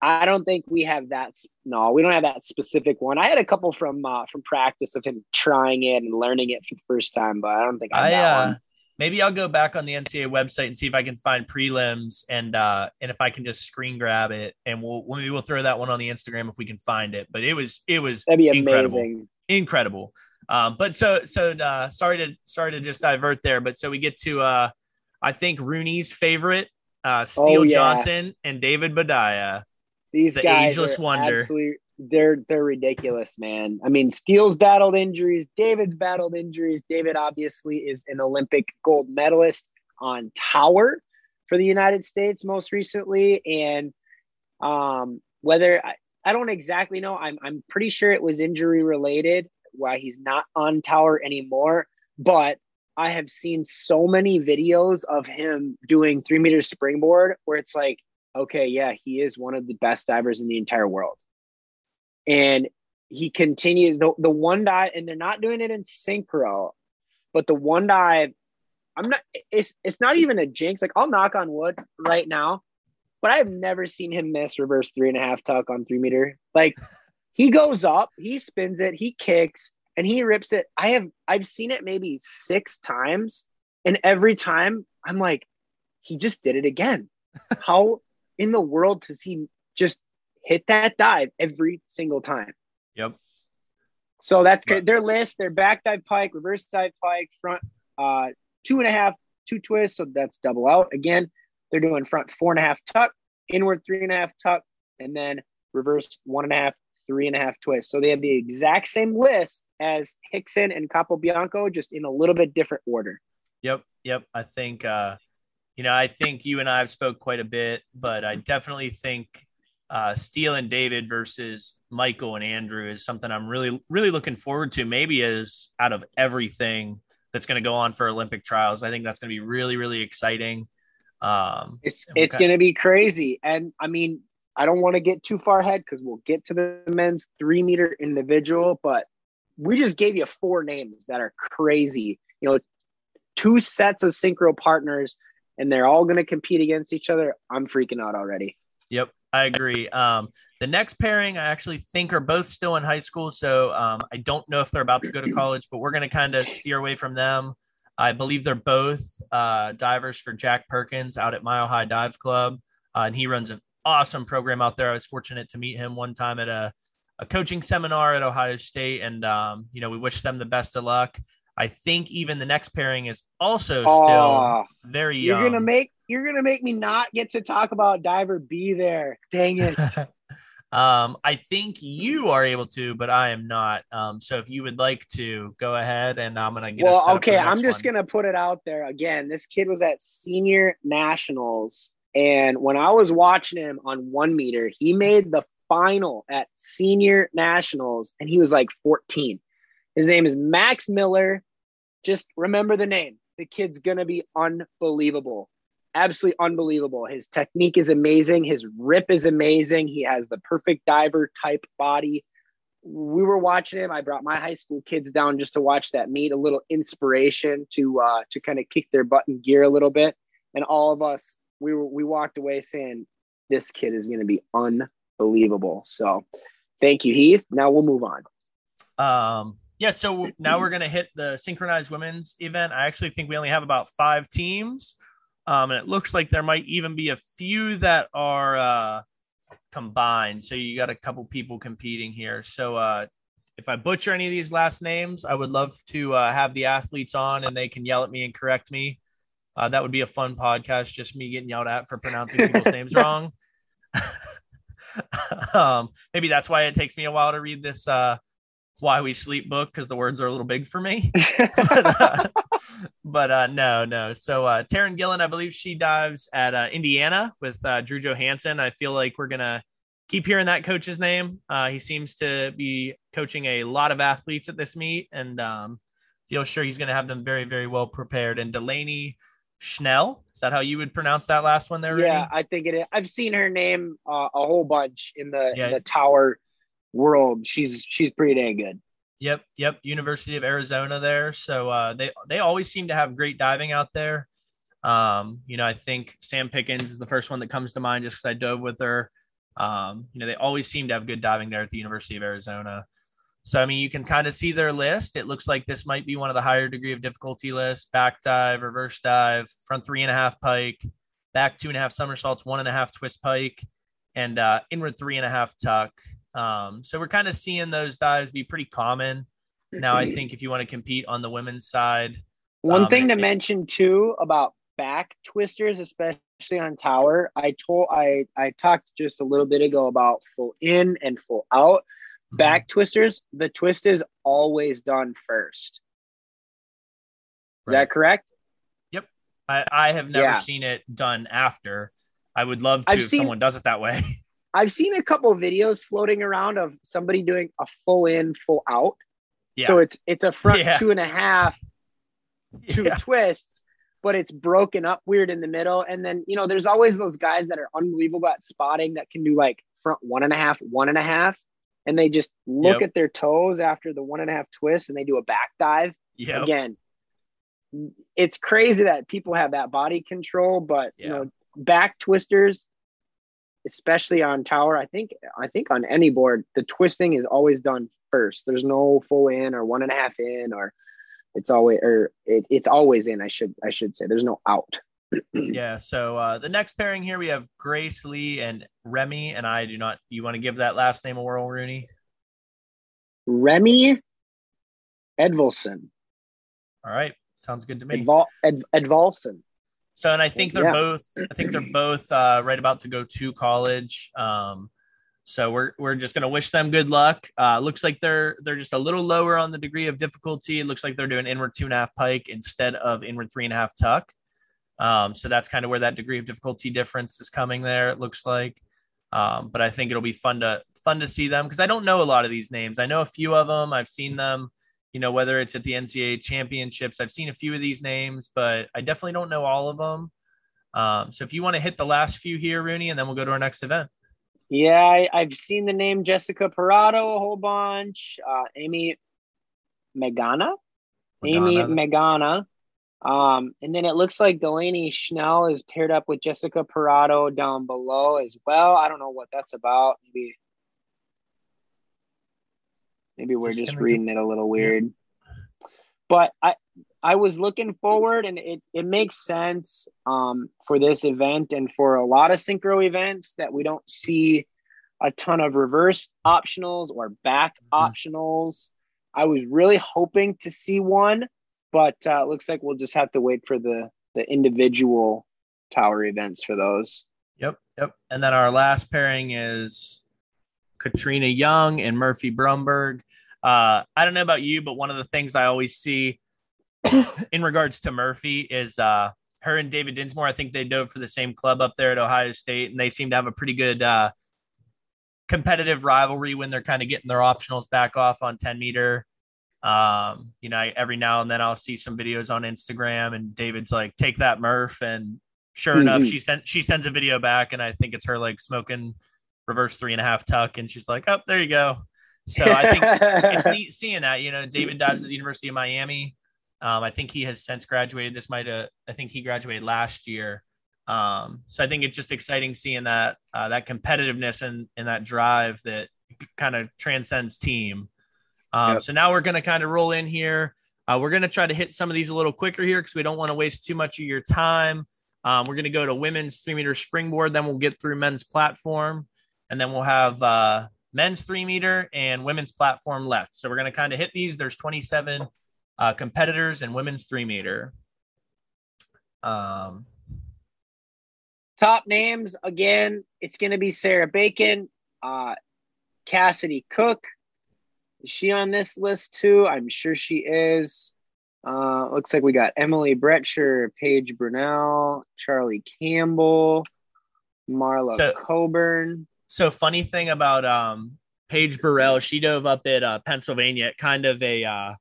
Uh, I don't think we have that. No, we don't have that specific one. I had a couple from uh, from practice of him trying it and learning it for the first time, but I don't think I have I, that uh, one. Maybe I'll go back on the N C A A website and see if I can find prelims and uh, and if I can just screen grab it, and we'll maybe we'll throw that one on the Instagram if we can find it. But it was it was that'd be incredible, amazing. incredible. Um, but so so uh, sorry to sorry to just divert there. But so we get to uh, I think Rooney's favorite, uh, Steele oh, yeah. Johnson and David Boudia. These the guys ageless are wonder. Absolute, they're they're ridiculous, man. I mean, Steele's battled injuries. David's battled injuries. David obviously is an Olympic gold medalist on tower for the United States most recently. And um, whether I, I don't exactly know, I'm I'm pretty sure it was injury related why he's not on tower anymore. But I have seen so many videos of him doing three meter springboard where it's like, okay, yeah, he is one of the best divers in the entire world. And he continues the, the one dive, and they're not doing it in synchro, but the one dive, I'm not, it's, it's not even a jinx. Like I'll knock on wood right now, but I've never seen him miss reverse three and a half tuck on three meter. Like he goes up, he spins it, he kicks and he rips it. I have, I've seen it maybe six times. And every time I'm like, he just did it again. How in the world does he just hit that dive every single time? Yep. So that's good. Their list, their back dive pike, reverse dive pike, front uh, two and a half, two twists. So that's double out. Again, they're doing front four and a half tuck, inward three and a half tuck, and then reverse one and a half, three and a half twist. So they have the exact same list as Hickson and Capobianco, just in a little bit different order. Yep. Yep. I think, uh, you know, I think you and I have spoke quite a bit, but I definitely think Uh, Steele and David versus Michael and Andrew is something I'm really, really looking forward to. Maybe is out of everything that's going to go on for Olympic trials. I think that's going to be really, really exciting. Um, it's it's going to be crazy. And I mean, I don't want to get too far ahead because we'll get to the men's three meter individual, but we just gave you four names that are crazy. You know, two sets of synchro partners, and they're all going to compete against each other. I'm freaking out already. Yep. I agree. Um, the next pairing, I actually think are both still in high school. So um, I don't know if they're about to go to college, but we're going to kind of steer away from them. I believe they're both uh, divers for Jack Perkins out at Mile High Dive Club. Uh, and he runs an awesome program out there. I was fortunate to meet him one time at a, a coaching seminar at Ohio State. And, um, you know, we wish them the best of luck. I think even the next pairing is also still oh, very young. You're going to make, You're going to make me not get to talk about diver B there. Dang it. um, I think you are able to, but I am not. Um, so if you would like to go ahead and I'm going to get Well, okay. I'm just going to put it out there again. This kid was at senior nationals. And when I was watching him on one meter, he made the final at senior nationals and he was like fourteen. His name is Max Miller. Just remember the name. The kid's going to be unbelievable. Absolutely unbelievable. His technique is amazing. His rip is amazing. He has the perfect diver type body. We were watching him. I brought my high school kids down just to watch that meet, a little inspiration to uh, to kind of kick their butt in gear a little bit. And all of us, we were, we walked away saying, this kid is going to be unbelievable. So thank you, Heath. Now we'll move on. Um, yeah, so now we're going to hit the synchronized women's event. I actually think we only have about five teams. Um, and it looks like there might even be a few that are uh, combined. So you got a couple people competing here. So uh, if I butcher any of these last names, I would love to uh, have the athletes on and they can yell at me and correct me. Uh, that would be a fun podcast, just me getting yelled at for pronouncing people's names wrong. um, maybe that's why it takes me a while to read this uh, Why We Sleep book, because the words are a little big for me. but uh, but uh, no, no. So uh, Taryn Gillen, I believe she dives at uh, Indiana with uh, Drew Johansson. I feel like we're going to keep hearing that coach's name. Uh, he seems to be coaching a lot of athletes at this meet, and um, feel sure he's going to have them very, very well prepared. And Delaney Schnell, is that how you would pronounce that last one there? Yeah, Rudy? I think it is. I've seen her name uh, a whole bunch in the, yeah. in the tower world. She's she's pretty dang good. Yep, yep. University of Arizona there. So uh, they they always seem to have great diving out there. Um, you know, I think Sam Pickens is the first one that comes to mind just because I dove with her. Um, you know, they always seem to have good diving there at the University of Arizona. So, I mean, you can kind of see their list. It looks like this might be one of the higher degree of difficulty lists: back dive, reverse dive, front three and a half pike, back two and a half somersaults, one and a half twist pike, and uh, inward three and a half tuck. Um, so we're kind of seeing those dives be pretty common. Now, I think if you want to compete on the women's side. One um, thing to it, mention too about back twisters, especially on tower, I told, I, I talked just a little bit ago about full in and full out. Back twisters, the twist is always done first. Is right. that correct? Yep. I, I have never yeah. seen it done after. I would love to I've if seen, someone does it that way. I've seen a couple of videos floating around of somebody doing a full in, full out. Yeah. So it's it's a front yeah. two and a half, two yeah. twists, but it's broken up weird in the middle. And then, you know, there's always those guys that are unbelievable at spotting that can do like front one and a half, one and a half. And they just look yep. at their toes after the one and a half twist and they do a back dive. Yep. Again, it's crazy that people have that body control, but yeah. you know, back twisters, especially on tower, I think, I think on any board, the twisting is always done first. There's no full in or one and a half in, or it's always, or it, it's always in. I should, I should say there's no out. Yeah. So uh, the next pairing here, we have Grace Lee and Remy. And I do not, you want to give that last name a whirl, Rooney? Remy Edvolson. All right. Sounds good to me. Edvol- Ed- Edvolson. So, and I think they're yeah. both, I think they're both uh, right about to go to college. Um, so we're, we're just going to wish them good luck. Uh, looks like they're, they're just a little lower on the degree of difficulty. It looks like they're doing inward two and a half pike instead of inward three and a half tuck. Um, so that's kind of where that degree of difficulty difference is coming there, it looks like. Um, but I think it'll be fun to fun to see them because I don't know a lot of these names. I know a few of them. I've seen them, you know, whether it's at the N C A A championships. I've seen a few of these names, but I definitely don't know all of them. Um, so if you want to hit the last few here, Rooney, and then we'll go to our next event. Yeah, I, I've seen the name Jessica Parrado a whole bunch. Uh, Amy Magana. Amy Magana. Um, and then it looks like Delaney Schnell is paired up with Jessica Parrado down below as well. I don't know what that's about. Maybe, maybe we're just reading it a little weird. Yeah. But I I was looking forward, and it, it makes sense um, for this event and for a lot of synchro events that we don't see a ton of reverse optionals or back mm-hmm. optionals. I was really hoping to see one. But uh, it looks like we'll just have to wait for the, the individual tower events for those. Yep, yep. And then our last pairing is Katrina Young and Murphy Bromberg. Uh, I don't know about you, but one of the things I always see in regards to Murphy is uh, her and David Dinsmore. I think they dove for the same club up there at Ohio State, and they seem to have a pretty good uh, competitive rivalry when they're kind of getting their optionals back off on ten meter. Um, you know, I, every now and then I'll see some videos on Instagram and David's like, take that Murph. And sure mm-hmm. enough, she sent, she sends a video back and I think it's her like smoking reverse three and a half tuck. And she's like, oh, there you go. So I think it's neat seeing that, you know, David dives at the University of Miami. Um, I think he has since graduated. This might've, I think he graduated last year. Um, so I think it's just exciting seeing that, uh, that competitiveness and, and that drive that kind of transcends team. Um, yep. So now we're going to kind of roll in here. Uh, we're going to try to hit some of these a little quicker here because we don't want to waste too much of your time. Um, we're going to go to women's three meter springboard. Then we'll get through men's platform. And then we'll have uh, men's three meter and women's platform left. So we're going to kind of hit these. There's twenty-seven uh, competitors in women's three meter. Um, Top names, again, it's going to be Sarah Bacon, uh, Cassidy Cook. Is she on this list too? I'm sure she is. Uh, looks like we got Emily Bretcher, Paige Brunell, Charlie Campbell, Marla so, Coburn. So funny thing about um, Paige Burrell, she dove up at uh, Pennsylvania, kind of a uh,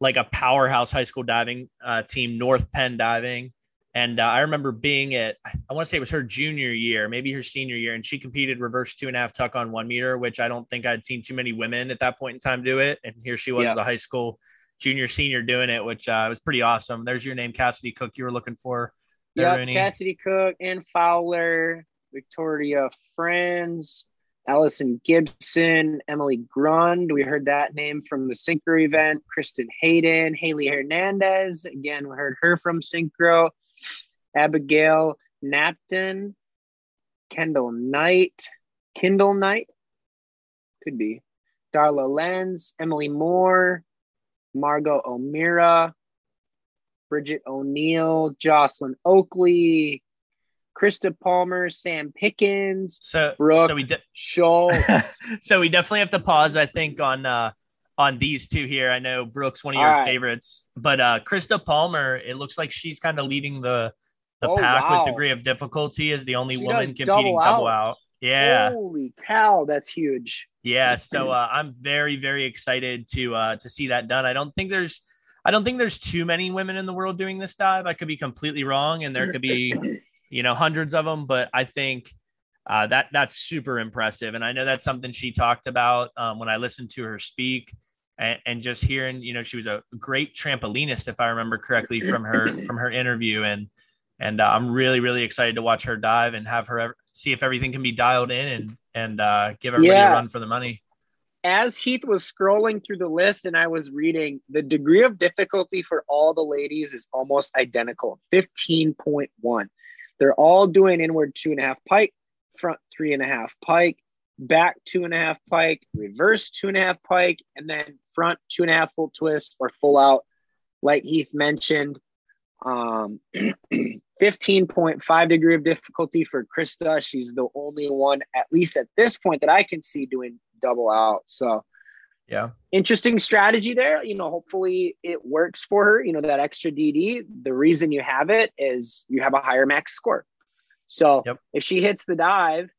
like a powerhouse high school diving uh, team, North Penn Diving. And uh, I remember being at, I want to say it was her junior year, maybe her senior year, and she competed reverse two and a half tuck on one meter, which I don't think I'd seen too many women at that point in time do it. And here she was yeah. as a high school junior, senior doing it, which uh, was pretty awesome. There's your name, Cassidy Cook, you were looking for. Yeah, Cassidy Cook, Ann Fowler, Victoria Friends, Allison Gibson, Emily Grund. We heard that name from the Synchro event. Kristen Hayden, Haley Hernandez. Again, we heard her from Synchro. Abigail Napton, Kendall Knight, Kendall Knight, could be, Darla Lenz, Emily Moore, Margo Omira, Bridget O'Neill, Jocelyn Oakley, Krista Palmer, Sam Pickens, so, Brooke so we de- Schultz. So we definitely have to pause, I think, on uh, on these two here. I know Brooke's one of your right. favorites, but uh, Krista Palmer, it looks like she's kind of leading the the oh, pack wow. with degree of difficulty as the only she woman competing double out. double out. Yeah. Holy cow. That's huge. Yeah. So uh, I'm very, very excited to, uh, to see that done. I don't think there's, I don't think there's too many women in the world doing this dive. I could be completely wrong. And there could be, you know, hundreds of them, but I think uh, that that's super impressive. And I know that's something she talked about um, when I listened to her speak and, and just hearing, you know, she was a great trampolinist, if I remember correctly from her, from her interview. And, And uh, I'm really, really excited to watch her dive and have her ever, see if everything can be dialed in and and uh, give everybody yeah. a run for the money. As Heath was scrolling through the list and I was reading, the degree of difficulty for all the ladies is almost identical, fifteen point one. They're all doing inward two and a half pike, front three and a half pike, back two and a half pike, reverse two and a half pike, and then front two and a half full twist or full out, like Heath mentioned. Um, fifteen point five degree of difficulty for Krista. She's the only one, at least at this point, that I can see doing double out. So yeah, interesting strategy there. You know, hopefully it works for her, you know, that extra D D. The reason you have it is you have a higher max score. So yep. if she hits the dive,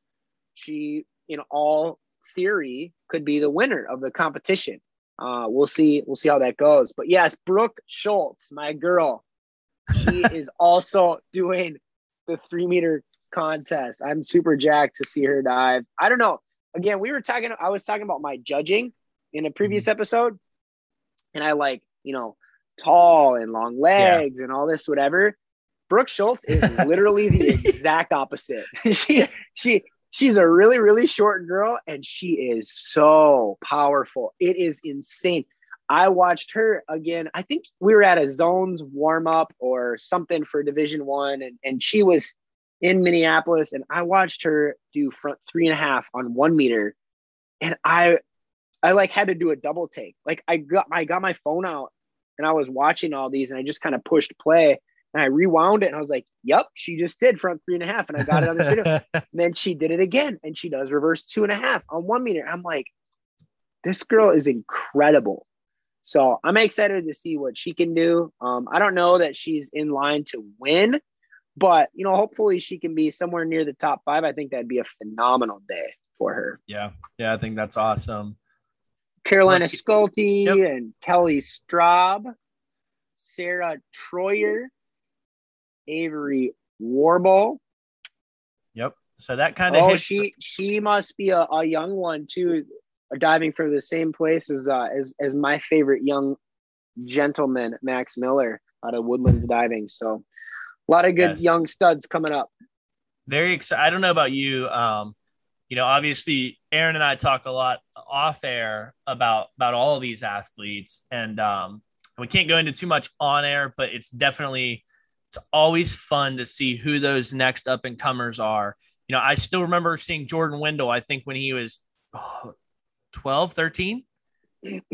she, in all theory, could be the winner of the competition. Uh, we'll see. We'll see how that goes. But yes, Brooke Schultz, my girl. She is also doing the three meter contest. I'm super jacked to see her dive. I don't know. Again, we were talking, I was talking about my judging in a previous mm-hmm. episode, and I like, you know, tall and long legs yeah. and all this, whatever. Brooke Schultz is literally the exact opposite. she, she, she's a really, really short girl, and she is so powerful. It is insane. I watched her again. I think we were at a zones warm up or something for Division One, and, and she was in Minneapolis, and I watched her do front three and a half on one meter. And I, I like had to do a double take. Like I got, I got my phone out and I was watching all these, and I just kind of pushed play and I rewound it. And I was like, yep, she just did front three and a half. And I got it on the video. And then she did it again. And she does reverse two and a half on one meter. I'm like, this girl is incredible. So I'm excited to see what she can do. Um, I don't know that she's in line to win, but, you know, hopefully she can be somewhere near the top five. I think that'd be a phenomenal day for her. Yeah. Yeah. I think that's awesome. Carolina so Schulte yep. and Kelly Straub, Sarah Troyer, Avery Warble. Yep. So that kind of, oh, hits. she, she must be a, a young one too. Diving for the same place as uh, as as my favorite young gentleman, Max Miller, out of Woodlands Diving. So, a lot of good yes. young studs coming up. Very excited. I don't know about you. Um, you know, obviously, Aaron and I talk a lot off air about about all of these athletes, and um, we can't go into too much on air. But it's definitely it's always fun to see who those next up and comers are. You know, I still remember seeing Jordan Windle. I think when he was. Oh, twelve, thirteen.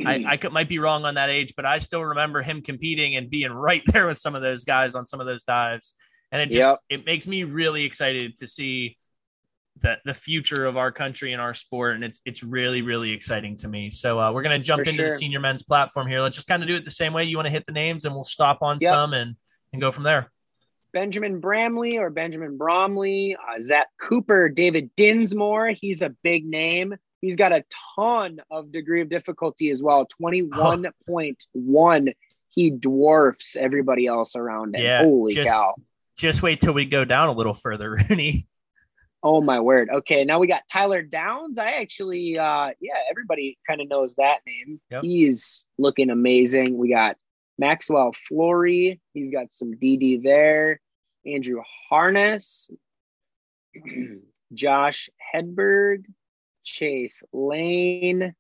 I, I could, might be wrong on that age, but I still remember him competing and being right there with some of those guys on some of those dives. And it just, yep. it makes me really excited to see the, the future of our country and our sport. And it's, it's really, really exciting to me. So uh, we're going to jump For into sure. the senior men's platform here. Let's just kind of do it the same way. You want to hit the names and we'll stop on yep. some and, and go from there. Benjamin Bramley or Benjamin Bromley, uh, Zach Cooper, David Dinsmore. He's a big name. He's got a ton of degree of difficulty as well. twenty-one point one. He dwarfs everybody else around him. Yeah, Holy just, cow. Just wait till we go down a little further, Rooney. Oh, my word. Okay, now we got Tyler Downs. I actually, uh, yeah, everybody kind of knows that name. Yep. He is looking amazing. We got Maxwell Flory. He's got some D D there. Andrew Harness. Josh Hedberg. Chase Lane,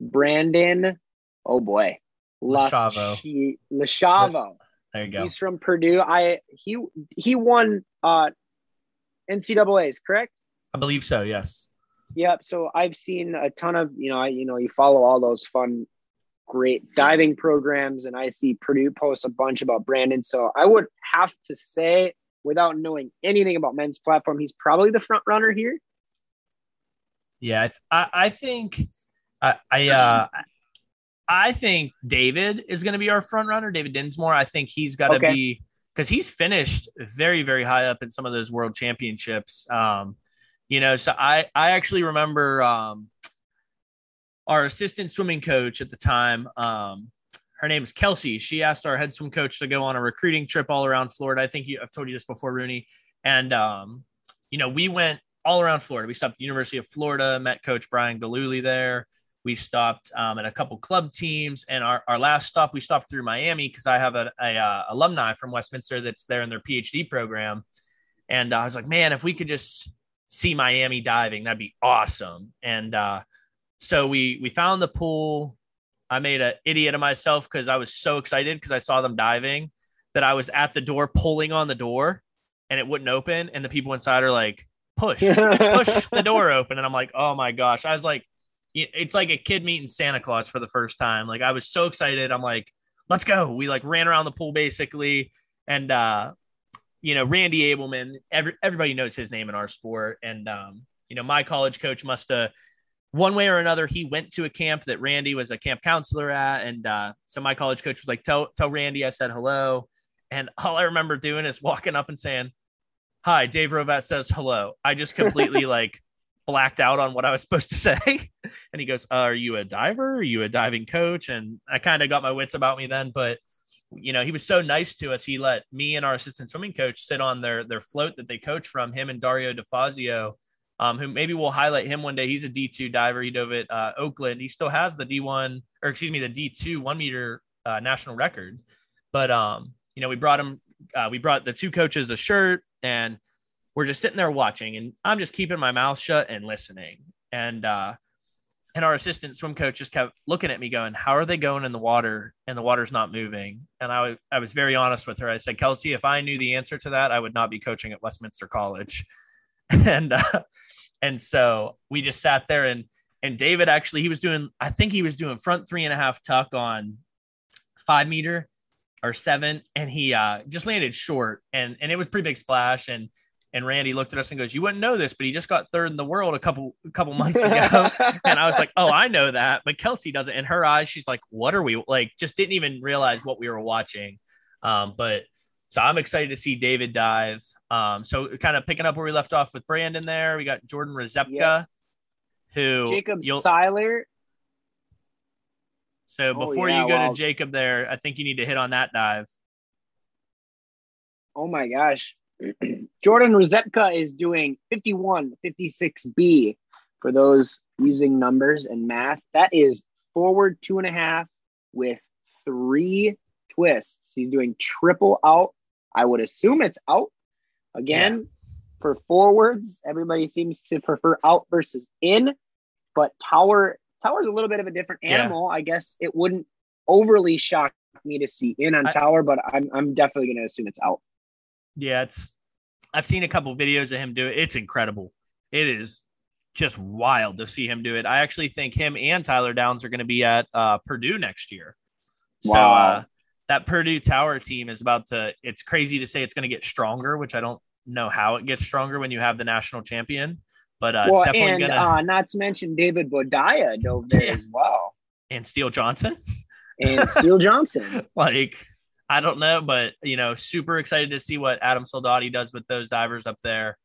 Brandon, oh boy, Lashavo. Chi- Lashavo. There you go. He's from Purdue. I he he won uh, N C A As, correct? I believe so. Yes. Yep. So I've seen a ton of you know I you know you follow all those fun, great diving programs, and I see Purdue posts a bunch about Brandon. So I would have to say, without knowing anything about men's platform, he's probably the front runner here. Yeah, I, I think I I, uh, I think David is going to be our front runner. David Dinsmore. I think he's got to okay. be because he's finished very, very high up in some of those world championships. Um, you know, so I, I actually remember um, our assistant swimming coach at the time. Um, her name is Kelsey. She asked our head swim coach to go on a recruiting trip all around Florida. I think you, I've told you this before, Rooney. And, um, you know, we went all around Florida. We stopped at the University of Florida, met Coach Brian Galuli there. We stopped um, at a couple club teams. And our, our last stop, we stopped through Miami because I have an uh, alumni from Westminster that's there in their PhD program. And uh, I was like, man, if we could just see Miami diving, that'd be awesome. And uh, so we we found the pool. I made an idiot of myself because I was so excited because I saw them diving that I was at the door pulling on the door and it wouldn't open. And the people inside are like, push, push the door open. And I'm like, oh my gosh. I was like, it's like a kid meeting Santa Claus for the first time. Like I was so excited. I'm like, let's go. We like ran around the pool basically. And, uh, you know, Randy Abelman, every, everybody knows his name in our sport. And, um, you know, my college coach must've one way or another, he went to a camp that Randy was a camp counselor at. And, uh, so my college coach was like, tell, tell Randy I said hello. And all I remember doing is walking up and saying, hi, Dave Rovat says hello. I just completely like blacked out on what I was supposed to say. And he goes, uh, are you a diver? Are you a diving coach? And I kind of got my wits about me then, but you know, he was so nice to us. He let me and our assistant swimming coach sit on their, their float that they coach from, him and Dario DeFazio, um, who maybe we'll highlight him one day. He's a D two diver. He dove at uh, Oakland. He still has the D one or excuse me, the D two one meter uh, national record. But um, you know, we brought him, uh, we brought the two coaches a shirt, and we're just sitting there watching, and I'm just keeping my mouth shut and listening. And, uh, and our assistant swim coach just kept looking at me going, how are they going in the water and the water's not moving? And I was, I was very honest with her. I said, Kelsey, if I knew the answer to that, I would not be coaching at Westminster College. And, uh, and so we just sat there and, and David actually, he was doing, I think he was doing front three and a half tuck on five meter. Or seven, and he uh, just landed short, and and it was pretty big splash. And and Randy looked at us and goes, "You wouldn't know this, but he just got third in the world a couple a couple months ago." And I was like, "Oh, I know that," but Kelsey doesn't. In her eyes, she's like, "What are we like?" Just didn't even realize what we were watching. Um, but so I'm excited to see David dive. Um, so kind of picking up where we left off with Brandon there, we got Jordan Rezepka, yeah. who Jacob Seiler. So before oh, yeah, you go wow. to Jacob there, I think you need to hit on that dive. Oh, my gosh. Jordan Rezepka is doing fifty-one fifty-six B for those using numbers and math. That is forward two and a half with three twists. He's doing triple out. I would assume it's out. Again, yeah. for forwards, everybody seems to prefer out versus in, but tower Tower's a little bit of a different animal. Yeah. I guess it wouldn't overly shock me to see in on I, Tower, but I'm I'm definitely going to assume it's out. Yeah, it's. I've seen a couple videos of him do it. It's incredible. It is just wild to see him do it. I actually think him and Tyler Downs are going to be at uh, Purdue next year. Wow. So uh, that Purdue Tower team is about to, it's crazy to say it's going to get stronger, which I don't know how it gets stronger when you have the national champion, but uh, well, it's definitely going to. Uh, not to mention David Boudia dove there yeah. as well. And Steele Johnson. And Steele Johnson. Like, I don't know, but, you know, super excited to see what Adam Soldati does with those divers up there.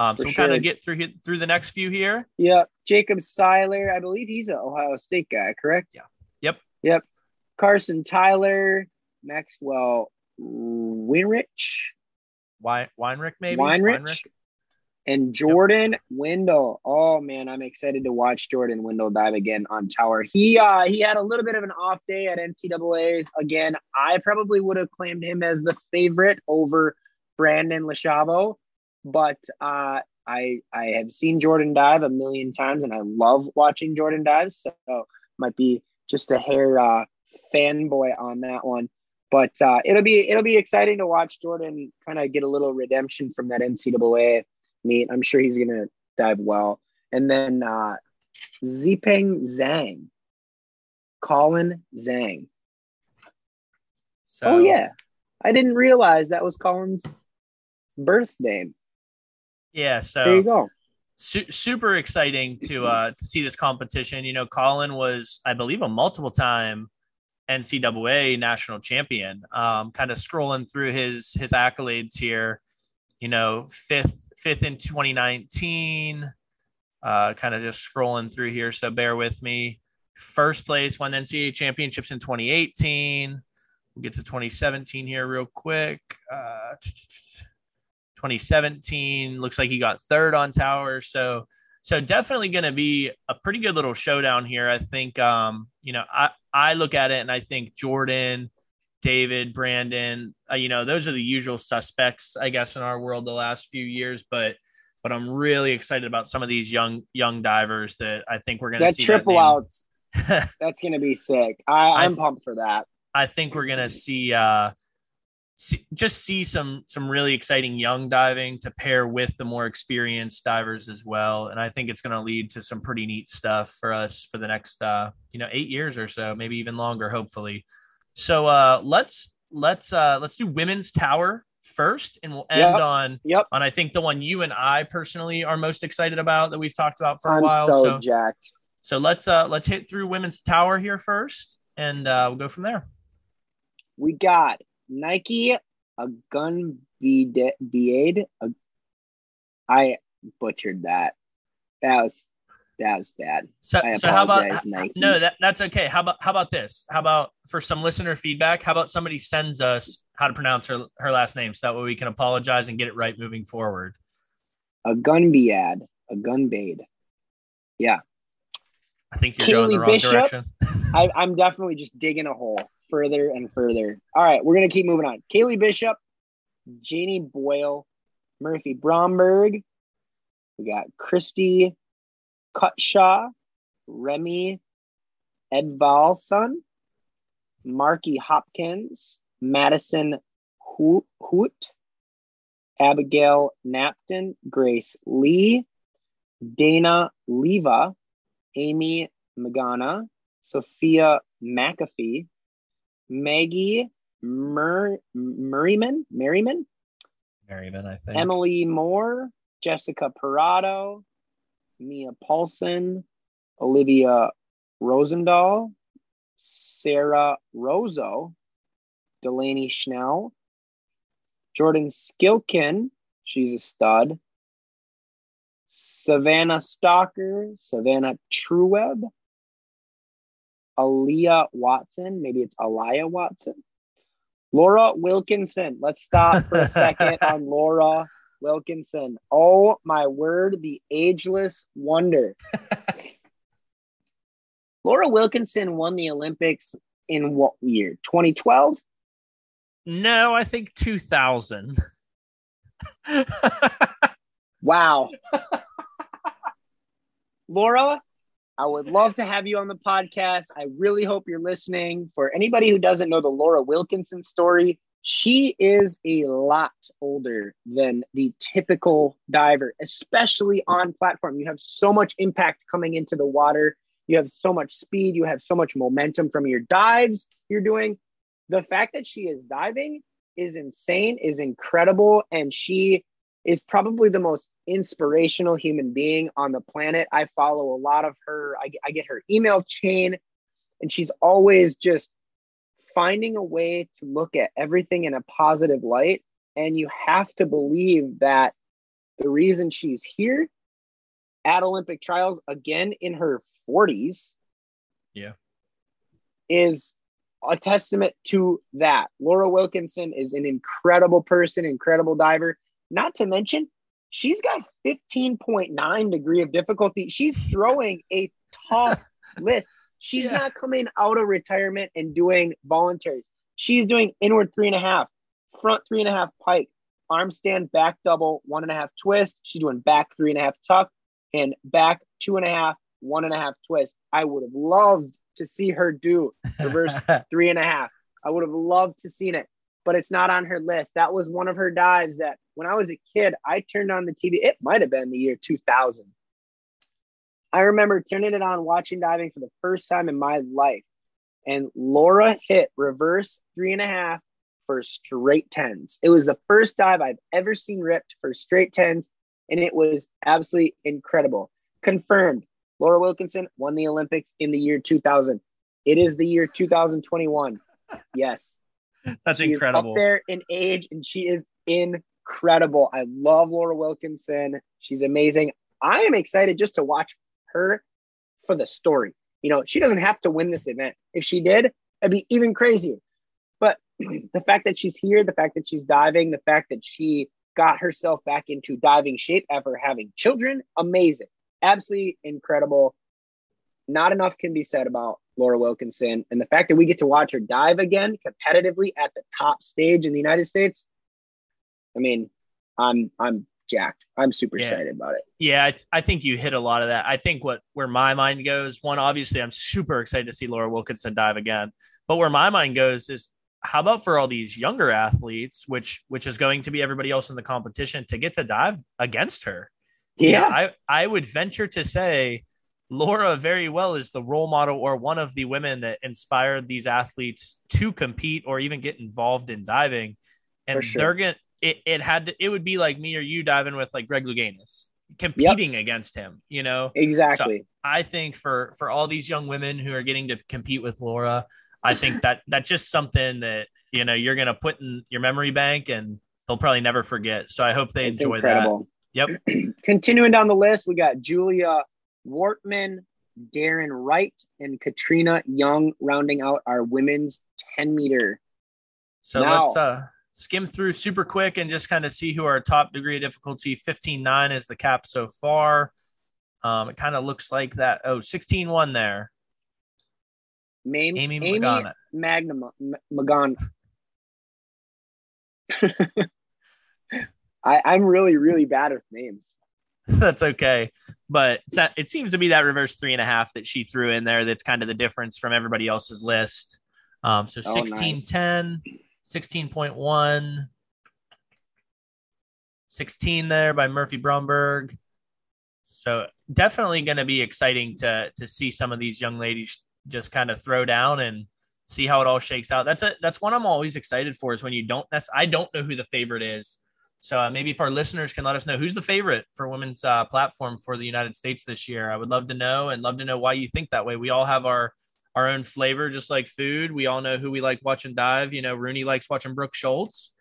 Um, so we'll sure. kind of get through through the next few here. Yeah. Jacob Seiler, I believe he's an Ohio State guy, correct? Yeah. Yep. Yep. Carson Tyler, Maxwell Weinrich. Weinrich, maybe? Weinrich. Weinrich. And Jordan yep. Windle. Oh, man, I'm excited to watch Jordan Windle dive again on Tower. He uh, he had a little bit of an off day at N C A As. Again, I probably would have claimed him as the favorite over Brandon Leshavo. But uh, I I have seen Jordan dive a million times, and I love watching Jordan dive. So might be just a hair uh, fanboy on that one. But uh, it'll be it'll be exciting to watch Jordan kind of get a little redemption from that N C A A meet. I'm sure he's going to dive well. And then uh, Zipeng Zhang, Colin Zhang. So, oh, yeah. I didn't realize that was Colin's birth name. Yeah, so there you go. Su- super exciting to uh, to see this competition. You know, Colin was, I believe, a multiple-time N C A A national champion. Um, kind of scrolling through his his accolades here. You know, fifth fifth in twenty nineteen. Uh, kind of just scrolling through here, so bear with me. First place, won N C A A championships in twenty eighteen. We'll get to twenty seventeen here real quick. Uh, twenty seventeen looks like he got third on Tower. So, so definitely going to be a pretty good little showdown here. I think, um, you know, I, I look at it and I think Jordan, David, Brandon, uh, you know, those are the usual suspects, I guess, in our world the last few years, but, but I'm really excited about some of these young, young divers that I think we're going to see. Triple that outs. That's going to be sick. I, I'm I th- pumped for that. I think we're going to see, uh, See, just see some some really exciting young diving to pair with the more experienced divers as well, and I think it's going to lead to some pretty neat stuff for us for the next uh, you know eight years or so, maybe even longer, hopefully. So uh, let's let's uh, let's do women's tower first, and we'll end yep. on yep. on I think the one you and I personally are most excited about that we've talked about for a I'm while. So, so jacked. So let's uh, let's hit through women's tower here first, and uh, we'll go from there. We got Nike Agunbiade. I butchered that. That was that was bad. So, I so how about Nike. no? That, that's okay. How about how about this? How about for some listener feedback? How about somebody sends us how to pronounce her her last name so that way we can apologize and get it right moving forward. Agunbiade. Agunbiade. Yeah. I think you're Haley going the wrong Bishop, direction. I, I'm definitely just digging a hole further and further. All right, we're going to keep moving on. Kaylee Bishop, Janie Boyle, Murphy Bromberg. We got Christy Cutshaw, Remy Edvalson, Marky Hopkins, Madison Hoot, Abigail Napton, Grace Lee, Dana Leva, Amy Magana, Sophia McAfee, Maggie Mer- Merriman, Merriman, Merriman, I think. Emily Moore, Jessica Parrado, Mia Paulson, Olivia Rosendahl, Sarah Rozo, Delaney Schnell, Jordan Skilkin, she's a stud, Savannah Stalker, Savannah Truweb, Aaliyah Watson, maybe it's Aaliyah Watson. Laura Wilkinson. Let's stop for a second on Laura Wilkinson. Oh my word, the ageless wonder. Laura Wilkinson won the Olympics in what year? twenty twelve? No, I think two thousand. Wow. Laura, I would love to have you on the podcast. I really hope you're listening. For anybody who doesn't know the Laura Wilkinson story, She is a lot older than the typical diver, especially on platform. You have so much impact coming into the water. You have so much speed. You have so much momentum from your dives you're doing. The fact that she is diving is insane, is incredible. And she is probably the most inspirational human being on the planet. I follow a lot of her. I, I get her email chain, and she's always just finding a way to look at everything in a positive light. And you have to believe that the reason she's here at Olympic trials, again, in her forties, yeah, is a testament to that. Laura Wilkinson is an incredible person, incredible diver. Not to mention, she's got fifteen point nine degree of difficulty. She's throwing a tough list. She's yeah. not coming out of retirement and doing voluntaries. She's doing inward three and a half, front three and a half pike, arm stand, back double, one and a half twist. She's doing back three and a half tuck and back two and a half, one and a half twist. I would have loved to see her do reverse three and a half. I would have loved to seen it, but it's not on her list. That was one of her dives that when I was a kid, I turned on the T V. It might've been the year two thousand. I remember turning it on, watching diving for the first time in my life. And Laura hit reverse three and a half for straight tens. It was the first dive I've ever seen ripped for straight tens. And it was absolutely incredible. Confirmed, Laura Wilkinson won the Olympics in the year two thousand. It is the year two thousand twenty-one. Yes. That's she incredible. Is up there in age, and she is incredible. I love Laura Wilkinson. She's amazing. I am excited just to watch her for the story. You know, she doesn't have to win this event. If she did, that'd be even crazier. But the fact that she's here, the fact that she's diving, the fact that she got herself back into diving shape after having children, amazing. Absolutely incredible. Not enough can be said about Laura Wilkinson. And the fact that we get to watch her dive again competitively at the top stage in the United States, I mean, I'm I'm jacked. I'm super yeah. excited about it. Yeah, I, th- I think you hit a lot of that. I think what where my mind goes, one, obviously, I'm super excited to see Laura Wilkinson dive again. But where my mind goes is, how about for all these younger athletes, which which is going to be everybody else in the competition, to get to dive against her? Yeah. yeah, I I would venture to say Laura very well is the role model or one of the women that inspired these athletes to compete or even get involved in diving. And sure. they're gonna it, it had to, it would be like me or you diving with like Greg Louganis, competing yep. against him, you know? Exactly. So I think for for all these young women who are getting to compete with Laura, I think that that's just something that, you know, you're gonna put in your memory bank and they'll probably never forget. So I hope they it's enjoy incredible. that. Yep. Continuing down the list, we got Julia Wortman, Darren Wright, and Katrina Young rounding out our women's ten meter. So now, let's uh, skim through super quick and just kind of see who our top degree of difficulty. fifteen nine is the cap so far. Um, it kind of looks like that. Oh, sixteen one there. Mame, Amy, Amy Magana. Magnum, M- Magana. I, I'm really, really bad with names. That's okay. But it's not, it seems to be that reverse three and a half that she threw in there. That's kind of the difference from everybody else's list. Um, so sixteen ten, oh, nice. sixteen point one, sixteen there by Murphy Bromberg. So definitely going to be exciting to, to see some of these young ladies just kind of throw down and see how it all shakes out. That's a, that's one I'm always excited for, is when you don't, that's, I don't know who the favorite is. So uh, maybe if our listeners can let us know who's the favorite for women's uh, platform for the United States this year, I would love to know, and love to know why you think that way. We all have our, our own flavor, just like food. We all know who we like watching dive. You know, Rooney likes watching Brooke Schultz.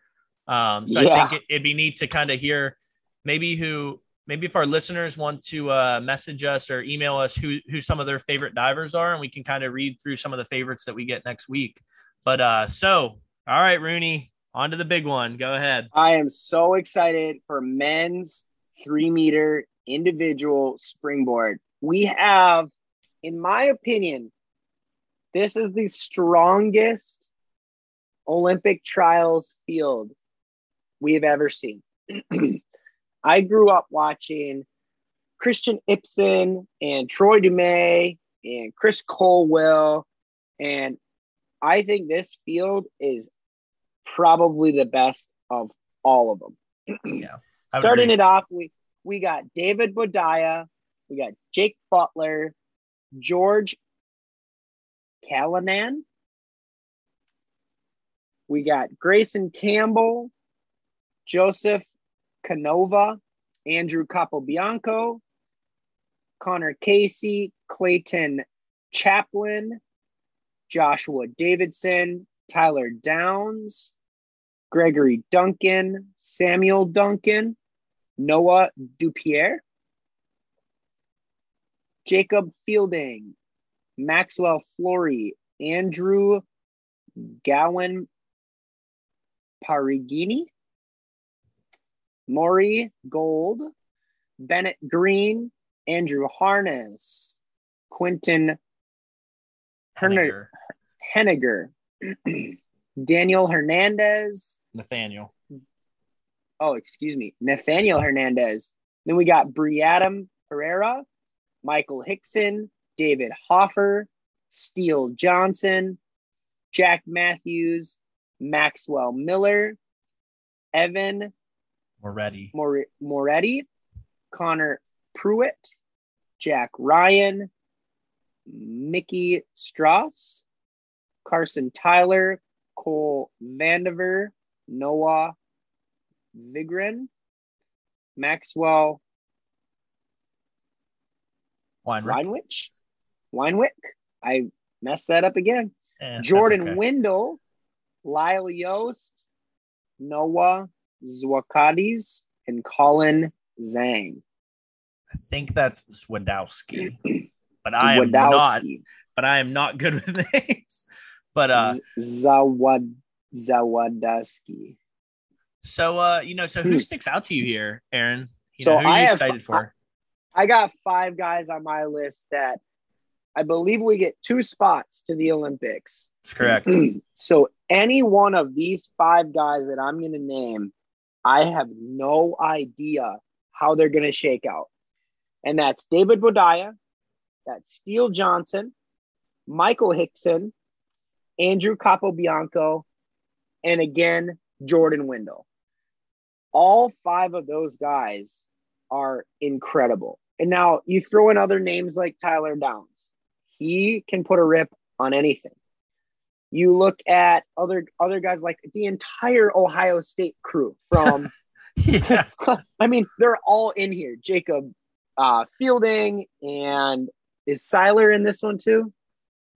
Um, so yeah. I think it, it'd be neat to kind of hear maybe who, maybe if our listeners want to uh, message us or email us who, who some of their favorite divers are, and we can kind of read through some of the favorites that we get next week. But uh, so, all right, Rooney, on to the big one. Go ahead. I am so excited for men's three-meter individual springboard. We have, in my opinion, this is the strongest Olympic trials field we have ever seen. I grew up watching Christian Ipsen and Troy Dumais and Chris Colwell, and I think this field is probably the best of all of them. Yeah. Starting it off, we, we got David Boudia, we got Jake Butler, George Callanan, we got Grayson Campbell, Joseph Canova, Andrew Capobianco, Connor Casey, Clayton Chaplin, Joshua Davidson, Tyler Downs, Gregory Duncan, Samuel Duncan, Noah Dupierre, Jacob Fielding, Maxwell Flory, Andrew Gowan Parigini, Maury Gold, Bennett Green, Andrew Harness, Quentin Henniger, Henniger. Daniel Hernandez. Nathaniel. Oh, excuse me. Nathaniel Hernandez. Then we got Briadam Herrera, Michael Hickson, David Hoffer, Steele Johnson, Jack Matthews, Maxwell Miller, Evan Moretti, More- Moretti, Connor Pruitt, Jack Ryan, Mickey Strauss, Carson Tyler, Cole Vandiver, Noah Vigren, Maxwell Weinrich. Weinwick. I messed that up again. Eh, Jordan okay. Windle, Lyle Yost, Noah Zwakadis, and Colin Zhang. I think that's Swadowski, but I am Swadowski. not. But I am not good with names. But uh, Zawad Zawadowski. So uh, you know, so who hmm. sticks out to you here, Aaron? You so know, who are you have, excited for? I, I got five guys on my list that I believe we get two spots to the Olympics. That's correct. So any one of these five guys that I'm going to name, I have no idea how they're going to shake out. And that's David Boudia, that's Steele Johnson, Michael Hickson, Andrew Capobianco, and again, Jordan Windle. All five of those guys are incredible. And now you throw in other names like Tyler Downs. He can put a rip on anything. You look at other other guys like the entire Ohio State crew from I mean, they're all in here. Jacob uh, Fielding, and is Siler in this one too?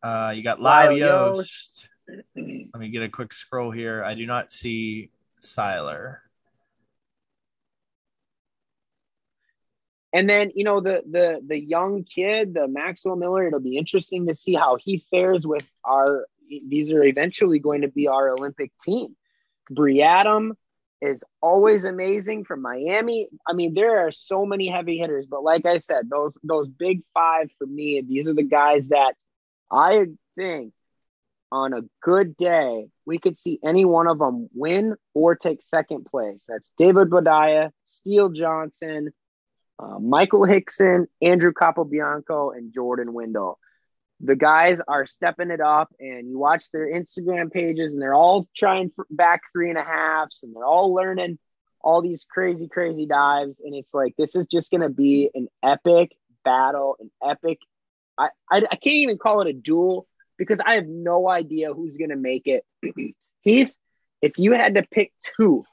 Uh, you got Lyle Yost. Let me get a quick scroll here. I do not see Siler. And then, you know, the the the young kid, the Maxwell Miller, it'll be interesting to see how he fares with our – these are eventually going to be our Olympic team. Briadam is always amazing from Miami. I mean, there are so many heavy hitters. But like I said, those those big five for me, these are the guys that I think on a good day, we could see any one of them win or take second place. That's David Boudia, Steele Johnson, Uh, Michael Hickson, Andrew Capobianco, and Jordan Windle. The guys are stepping it up, and you watch their Instagram pages, and they're all trying back three and a halves, and they're all learning all these crazy, crazy dives. And it's like, this is just going to be an epic battle, an epic. I, I, I can't even call it a duel because I have no idea who's going to make it. Heath, if you had to pick two,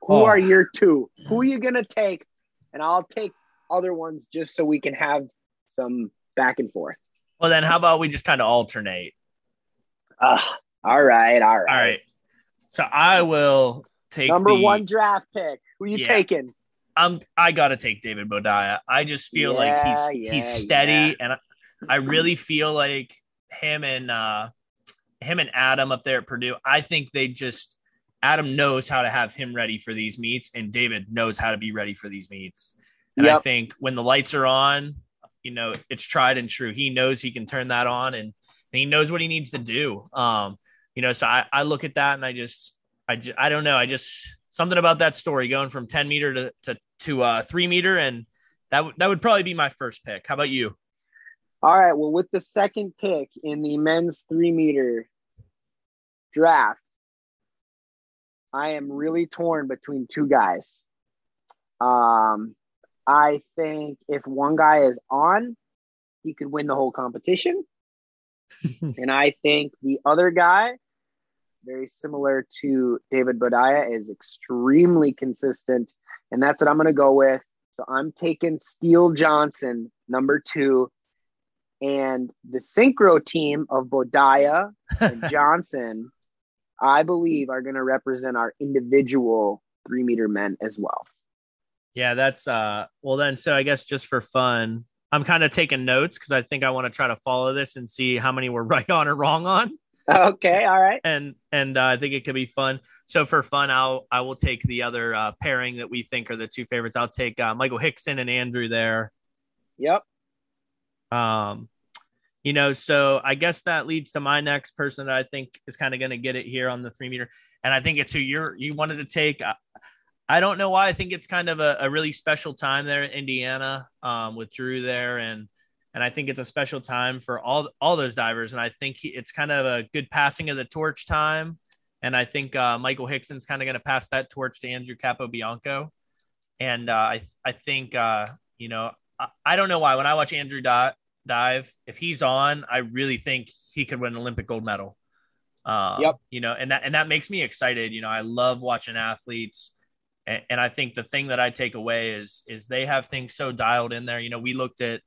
who oh. are your two? Who are you going to take? And I'll take other ones just so we can have some back and forth. Well, then how about we just kind of alternate? Uh, all right. All right. All right. So I will take number the, one draft pick. Who are you yeah. taking? I'm, I got to take David Boudia. I just feel yeah, like he's, yeah, he's steady. Yeah. And I, I really feel like him and uh, him and Adam up there at Purdue, I think they just, Adam knows how to have him ready for these meets, and David knows how to be ready for these meets. And yep. I think when the lights are on, you know, it's tried and true. He knows he can turn that on, and, and he knows what he needs to do. Um, you know, so I, I look at that and I just, I, just, I don't know. I just, something about that story going from ten meter to, to, to uh three meter. And that, w- that would probably be my first pick. How about you? All right. Well, with the second pick in the men's three meter draft, I am really torn between two guys. Um, I think if one guy is on, he could win the whole competition. And I think the other guy, very similar to David Boudia, is extremely consistent. And that's what I'm going to go with. So I'm taking Steele Johnson, number two, and the synchro team of Boudia and Johnson, I believe, are going to represent our individual three meter men as well. Yeah, that's uh, well then, so I guess just for fun, I'm kind of taking notes because I think I want to try to follow this and see how many we're right on or wrong on. Okay. All right. And, and uh, I think it could be fun. So for fun, I'll, I will take the other uh, pairing that we think are the two favorites. I'll take uh, Michael Hickson and Andrew there. Yep. Um, you know, so I guess that leads to my next person that I think is kind of going to get it here on the three meter. And I think it's who you're, you wanted to take. I, I don't know why. I think it's kind of a, a really special time there in Indiana um, with Drew there. And, And I think it's a special time for all all those divers. And I think he, it's kind of a good passing of the torch time. And I think uh, Michael Hickson's kind of going to pass that torch to Andrew Capobianco. And uh, I I think, uh, you know, I, I don't know why. When I watch Andrew di- dive, if he's on, I really think he could win an Olympic gold medal. Um, yep. You know, and that, and that makes me excited. You know, I love watching athletes. And, and I think the thing that I take away is is they have things so dialed in there. You know, we looked at,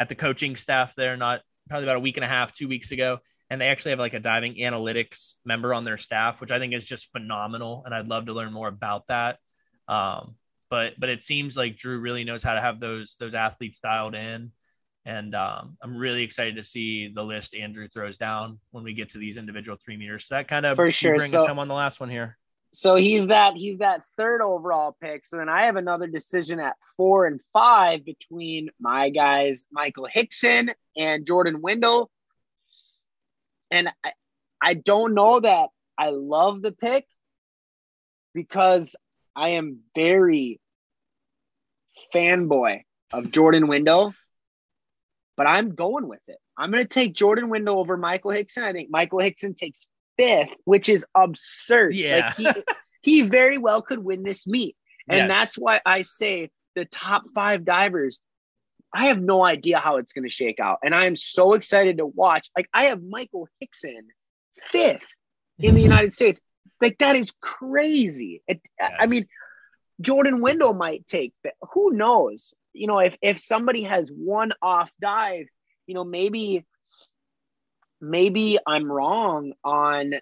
at the coaching staff there, not probably about a week and a half, two weeks ago. And they actually have like a diving analytics member on their staff, which I think is just phenomenal. And I'd love to learn more about that. Um, but, but it seems like Drew really knows how to have those, those athletes dialed in. And um, I'm really excited to see the list Andrew throws down when we get to these individual three meters. So that kind of For sure. brings so, us home on the last one here. So he's that, he's that third overall pick. So then I have another decision at four and five between my guys, Michael Hickson and Jordan Windle. And I, I don't know that I love the pick because I am very fanboy of Jordan Windle, but I'm going with it. I'm going to take Jordan Windle over Michael Hickson. I think Michael Hickson takes fifth, which is absurd. Yeah. Like he, he very well could win this meet. And yes. That's why I say the top five divers, I have no idea how it's going to shake out. And I am so excited to watch. Like I have Michael Hickson fifth in the United States. Like that is crazy. It, yes. I mean, Jordan Windle might take, but who knows? You know, if, if somebody has one off dive, you know, maybe, Maybe I'm wrong on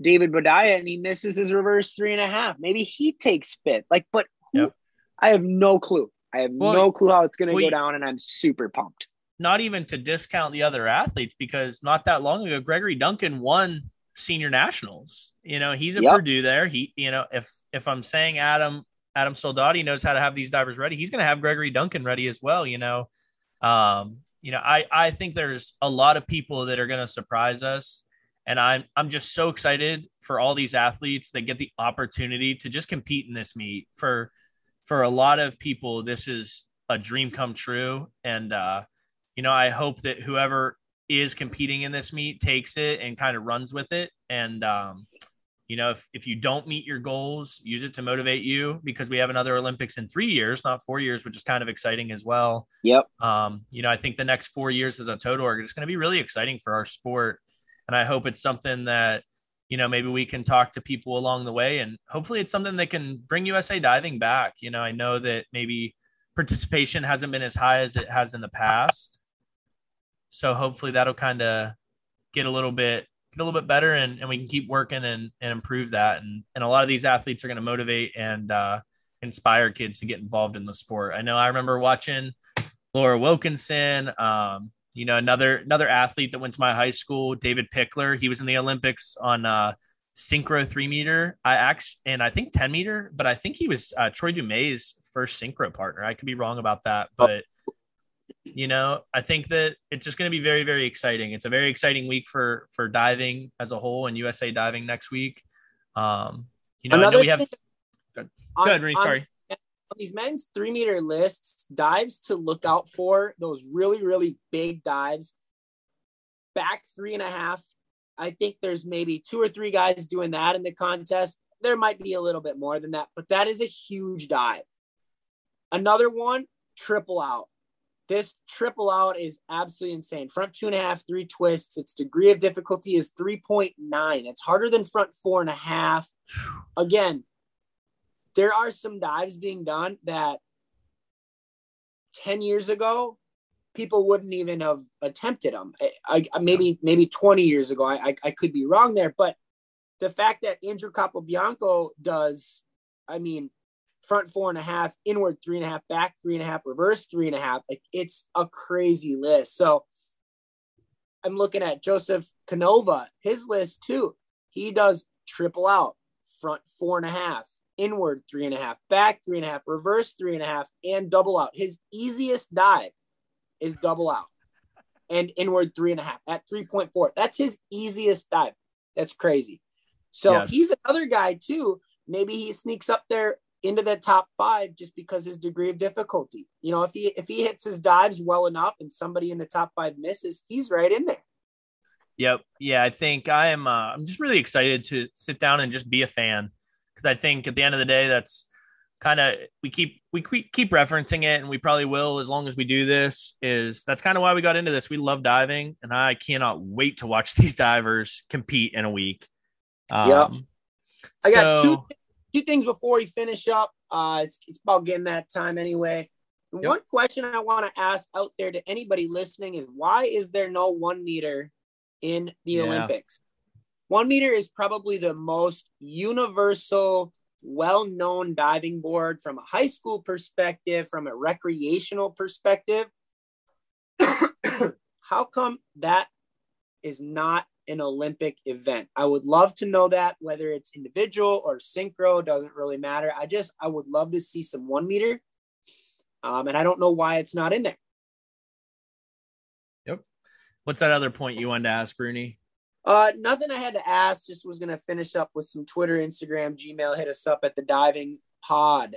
David Boudia and he misses his reverse three and a half. Maybe he takes fifth. Like, but who, yep. I have no clue. I have well, no clue how it's going to well, go down, and I'm super pumped. Not even to discount the other athletes, because not that long ago, Gregory Duncan won senior nationals. You know, he's at yep. Purdue there. He, you know, if if I'm saying Adam Adam Soldati knows how to have these divers ready, he's going to have Gregory Duncan ready as well. You know, um, You know, I, I think there's a lot of people that are going to surprise us. And I'm I'm just so excited for all these athletes that get the opportunity to just compete in this meet. For for a lot of people, this is a dream come true. And, uh, you know, I hope that whoever is competing in this meet takes it and kind of runs with it. And, um, you know, if, if you don't meet your goals, use it to motivate you, because we have another Olympics in three years, not four years, which is kind of exciting as well. Yep. Um, you know, I think the next four years as a total are just going to be really exciting for our sport. And I hope it's something that, you know, maybe we can talk to people along the way, and hopefully it's something that can bring U S A diving back. You know, I know that maybe participation hasn't been as high as it has in the past. So hopefully that'll kind of get a little bit, a little bit better, and, and we can keep working and, and improve that. And, and a lot of these athletes are going to motivate and uh, inspire kids to get involved in the sport. I know I remember watching Laura Wilkinson, um, you know, another, another athlete that went to my high school, David Pickler. He was in the Olympics on uh synchro three meter. I actually, and I think ten meter, but I think he was uh, Troy Dumay's first synchro partner. I could be wrong about that, but you know, I think that it's just going to be very, very exciting. It's a very exciting week for, for diving as a whole, and U S A diving next week. Um, you know, I know we have on, Go ahead, Renee, on, sorry. On these men's three meter lists, dives to look out for, those really, really big dives, back three and a half. I think there's maybe two or three guys doing that in the contest. there might be a little bit more than that, but that is a huge dive. Another one, triple out. This triple out is absolutely insane. Front two and a half, three twists. Its degree of difficulty is three point nine. It's harder than front four and a half. Again, there are some dives being done that ten years ago, people wouldn't even have attempted them. I, I, maybe, maybe twenty years ago, I, I, I could be wrong there. But the fact that Andrew Capobianco does, I mean, front four and a half, inward three and a half, back three and a half, reverse three and a half. Like, it's a crazy list. So I'm looking at Joseph Canova, his list too. He does triple out, front four and a half, inward three and a half, back three and a half, reverse three and a half, and double out. His easiest dive is double out and inward three and a half at three point four. That's his easiest dive. That's crazy. So yes. He's another guy too. Maybe he sneaks up there into the top five just because his degree of difficulty. You know, if he if he hits his dives well enough and somebody in the top five misses, he's right in there. Yep. Yeah, I think I am. Uh, I'm just really excited to sit down and just be a fan, because I think at the end of the day, that's kind of we keep we keep referencing it, and we probably will as long as we do this. Is that's kind of why we got into this. We love diving, and I cannot wait to watch these divers compete in a week. Um, yep. I so, got two. Two things before we finish up. Uh, it's, it's about getting that time anyway. Yep. One question I want to ask out there to anybody listening is, why is there no one meter in the yeah. Olympics? One meter is probably the most universal, well-known diving board from a high school perspective, from a recreational perspective. How come that is not an Olympic event? I would love to know that, whether it's individual or synchro, doesn't really matter. I just, I would love to see some one meter. Um, and I don't know why it's not in there. Yep. What's that other point you wanted to ask, Rooney? Uh, nothing I had to ask, just was going to finish up with some Twitter, Instagram, Gmail, hit us up at the Diving Pod.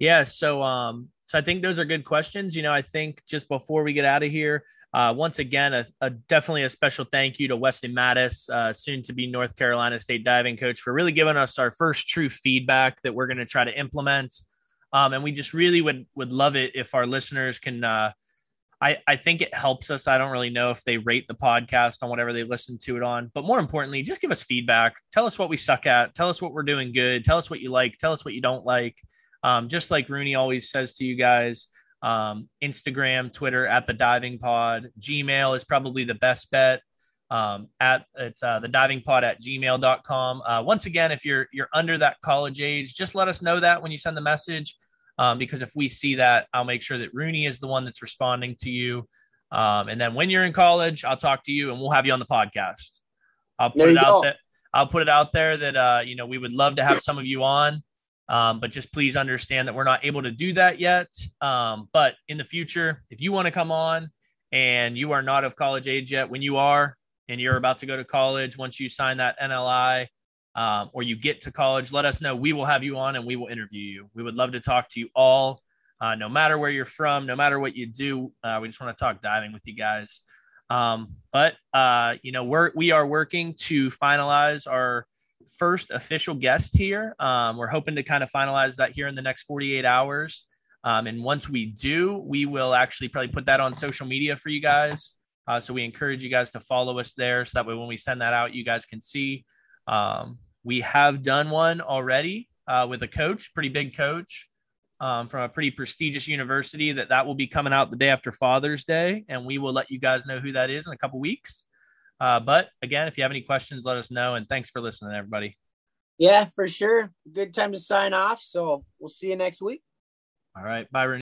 Yeah. So, um, so I think those are good questions. You know, I think just before we get out of here, Uh, once again, a, a definitely a special thank you to Wesley Mattis, uh, soon to be North Carolina State diving coach, for really giving us our first true feedback that we're going to try to implement. Um, and we just really would would love it if our listeners can. Uh, I, I think it helps us. I don't really know if they rate the podcast on whatever they listen to it on. But more importantly, just give us feedback. Tell us what we suck at. Tell us what we're doing good. Tell us what you like. Tell us what you don't like. Um, just like Rooney always says to you guys. Um, Instagram, Twitter at the Diving Pod. Gmail is probably the best bet. Um, at it's uh, the Diving Pod at gmail dot com. Uh, once again, if you're you're under that college age, just let us know that when you send the message, um, because if we see that, I'll make sure that Rooney is the one that's responding to you. Um, and then when you're in college, I'll talk to you and we'll have you on the podcast. I'll put it out that I'll put it out there that uh, you know, we would love to have some of you on. Um, but just please understand that we're not able to do that yet. Um, but in the future, if you want to come on and you are not of college age yet, when you are and you're about to go to college, once you sign that N L I um, or you get to college, let us know. We will have you on and we will interview you. We would love to talk to you all, uh, no matter where you're from, no matter what you do. Uh, we just want to talk diving with you guys. Um, but, uh, you know, we're, we are working to finalize our first official guest here. Um, we're hoping to kind of finalize that here in the next forty-eight hours. Um, and once we do, we will actually probably put that on social media for you guys. Uh, so we encourage you guys to follow us there, so that way when we send that out, you guys can see. Um, we have done one already uh, with a coach, pretty big coach um, from a pretty prestigious university, that that will be coming out the day after Father's Day. And we will let you guys know who that is in a couple weeks. Uh, but again, if you have any questions, let us know. And thanks for listening, everybody. Yeah, for sure. Good time to sign off. So we'll see you next week. All right. Bye, Renee.